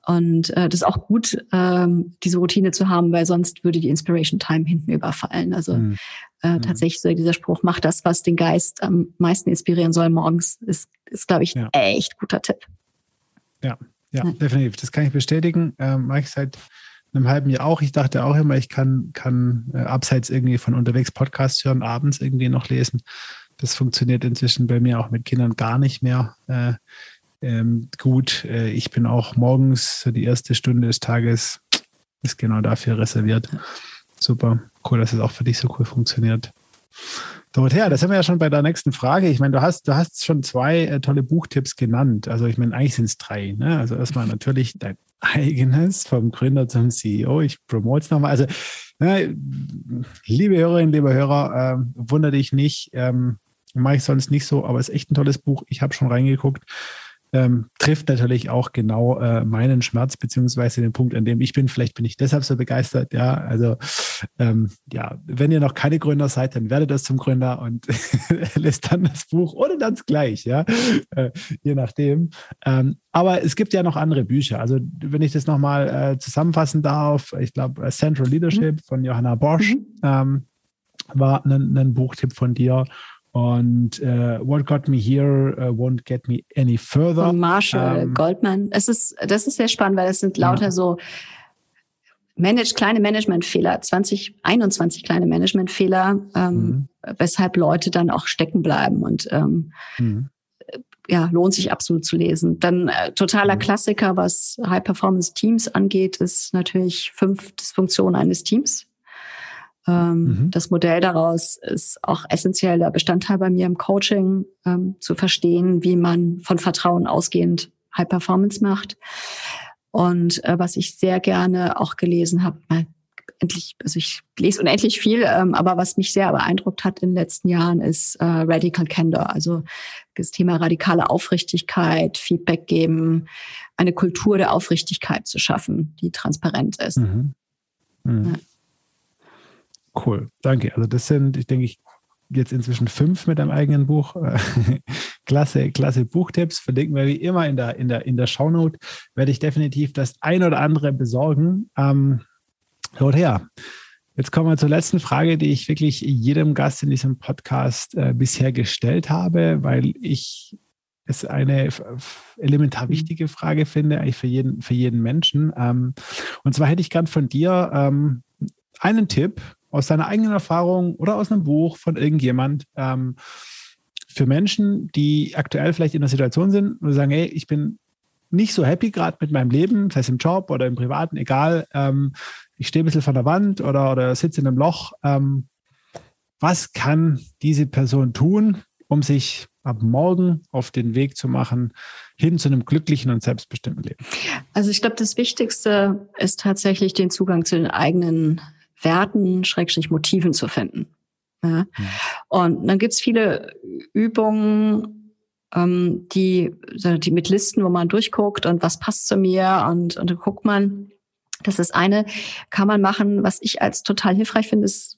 Und das ist auch gut, diese Routine zu haben, weil sonst würde die Inspiration Time hinten überfallen. Also tatsächlich so dieser Spruch, mach das, was den Geist am meisten inspirieren soll morgens, ist glaube ich, echt guter Tipp. Ja, definitiv. Das kann ich bestätigen. Mache ich seit einem halben Jahr auch. Ich dachte auch immer, ich kann abseits irgendwie von unterwegs Podcasts hören, abends irgendwie noch lesen. Das funktioniert inzwischen bei mir auch mit Kindern gar nicht mehr gut. Ich bin auch morgens, so die erste Stunde des Tages ist genau dafür reserviert. Super, cool, dass es auch für dich so cool funktioniert. Dorothea, das sind wir ja schon bei der nächsten Frage. Ich meine, du hast schon zwei tolle Buchtipps genannt. Also ich meine, eigentlich sind es drei. Ne? Also erstmal natürlich dein eigenes, vom Gründer zum CEO. Ich promote es nochmal. Also liebe Hörerinnen, lieber Hörer, wundere dich nicht. Mache ich sonst nicht so, aber es ist echt ein tolles Buch. Ich habe schon reingeguckt. Trifft natürlich auch genau meinen Schmerz, beziehungsweise den Punkt, an dem ich bin. Vielleicht bin ich deshalb so begeistert. Ja, also ja, wenn ihr noch keine Gründer seid, dann werdet das zum Gründer und lest dann das Buch oder dann gleich, ja, je nachdem. Aber es gibt ja noch andere Bücher. Also wenn ich das nochmal zusammenfassen darf, ich glaube, Centered Leadership von Joanna Barsch war ein Buchtipp von dir. Und What Got You Here Won't Get You Any Further. Von Marshall Goldman. Das ist sehr spannend, weil das sind lauter so kleine Managementfehler, 21 kleine Managementfehler, weshalb Leute dann auch stecken bleiben. Und ja, lohnt sich absolut zu lesen. Dann totaler Klassiker, was High-Performance-Teams angeht, ist natürlich 5 Dysfunktionen eines Teams. Das Modell daraus ist auch essentieller Bestandteil bei mir im Coaching, zu verstehen, wie man von Vertrauen ausgehend High Performance macht. Und was ich sehr gerne auch gelesen habe, also ich lese unendlich viel, aber was mich sehr beeindruckt hat in den letzten Jahren, ist Radical Candor, also das Thema radikale Aufrichtigkeit, Feedback geben, eine Kultur der Aufrichtigkeit zu schaffen, die transparent ist. Ja. Cool, danke. Also das sind, ich denke, jetzt inzwischen 5 mit deinem eigenen Buch. Klasse Buchtipps. Verlinken wir wie immer in der Shownote. Werde ich definitiv das ein oder andere besorgen. Dorothea, jetzt kommen wir zur letzten Frage, die ich wirklich jedem Gast in diesem Podcast bisher gestellt habe, weil ich es eine elementar wichtige Frage finde, eigentlich für jeden Menschen. Und zwar hätte ich gern von dir einen Tipp aus deiner eigenen Erfahrung oder aus einem Buch von irgendjemand für Menschen, die aktuell vielleicht in einer Situation sind und sagen, hey, ich bin nicht so happy gerade mit meinem Leben, sei es im Job oder im Privaten, egal, ich stehe ein bisschen von der Wand oder sitze in einem Loch. Was kann diese Person tun, um sich ab morgen auf den Weg zu machen, hin zu einem glücklichen und selbstbestimmten Leben? Also ich glaube, das Wichtigste ist tatsächlich, den Zugang zu den eigenen Werten, Motiven zu finden. Ja. Und dann gibt es viele Übungen, die mit Listen, wo man durchguckt und was passt zu mir und dann guckt man. Das ist eine, kann man machen, was ich als total hilfreich finde, ist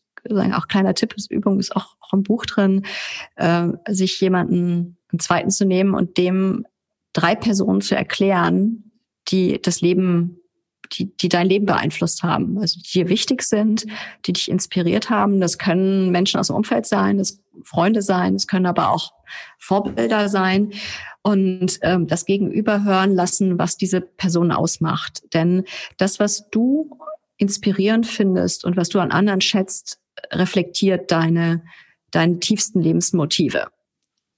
auch kleiner Tipp, ist Übung, ist auch im Buch drin, sich jemanden, einen zweiten zu nehmen und dem 3 Personen zu erklären, die das Leben die dein Leben beeinflusst haben, also die dir wichtig sind, die dich inspiriert haben. Das können Menschen aus dem Umfeld sein, das Freunde sein, das können aber auch Vorbilder sein. Und das Gegenüber hören lassen, was diese Person ausmacht. Denn das, was du inspirierend findest und was du an anderen schätzt, reflektiert deine tiefsten Lebensmotive.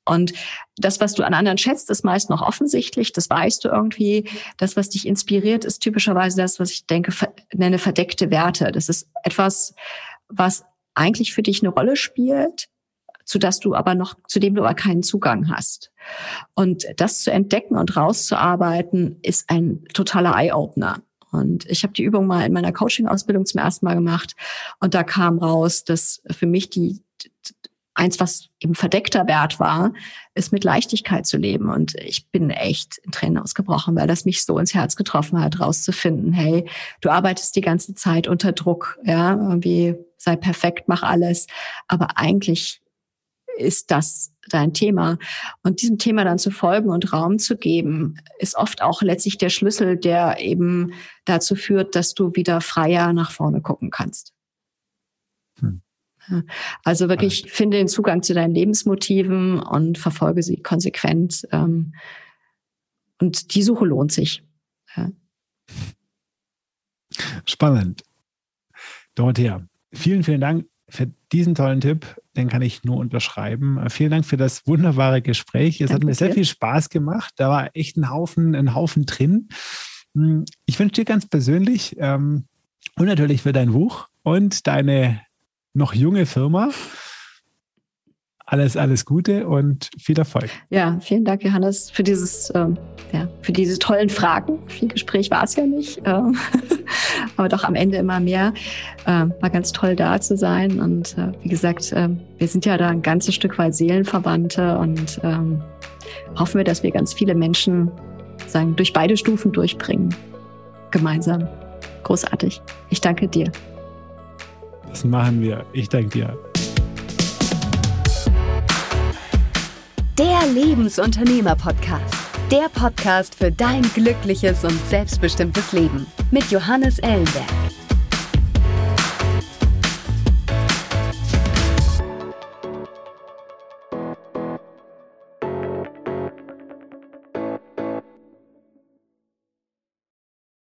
Und das, was du an anderen schätzt, ist meist noch offensichtlich, das weißt du irgendwie. Das, was dich inspiriert, ist typischerweise das, was ich nenne verdeckte Werte. Das ist etwas, was eigentlich für dich eine Rolle spielt, zu dem du aber keinen Zugang hast. Und das zu entdecken und rauszuarbeiten, ist ein totaler Eye-Opener. Und ich habe die Übung mal in meiner Coaching-Ausbildung zum ersten Mal gemacht. Und da kam raus, dass für mich eins, was eben verdeckter Wert war, ist mit Leichtigkeit zu leben. Und ich bin echt in Tränen ausgebrochen, weil das mich so ins Herz getroffen hat, rauszufinden, hey, du arbeitest die ganze Zeit unter Druck, ja, irgendwie sei perfekt, mach alles. Aber eigentlich ist das dein Thema. Und diesem Thema dann zu folgen und Raum zu geben, ist oft auch letztlich der Schlüssel, der eben dazu führt, dass du wieder freier nach vorne gucken kannst. Also wirklich, finde den Zugang zu deinen Lebensmotiven und verfolge sie konsequent. Und die Suche lohnt sich. Ja. Spannend. Dorothea, vielen Dank Für diesen tollen Tipp, den kann ich nur unterschreiben. Vielen Dank für das wunderbare Gespräch. Es hat mir sehr viel Spaß gemacht. Da war echt ein Haufen drin. Ich wünsche dir ganz persönlich und natürlich für dein Buch und deine noch junge Firma alles Gute und viel Erfolg. Ja, vielen Dank, Johannes, für diese tollen Fragen. Viel Gespräch war es ja nicht, aber doch am Ende immer mehr. War ganz toll, da zu sein. Und wie gesagt, wir sind ja da ein ganzes Stück weit Seelenverwandte und hoffen wir, dass wir ganz viele Menschen durch beide Stufen durchbringen. Gemeinsam. Großartig. Ich danke dir. Das machen wir. Ich danke dir. Der Lebensunternehmer-Podcast. Der Podcast für dein glückliches und selbstbestimmtes Leben mit Johannes Ellenberg.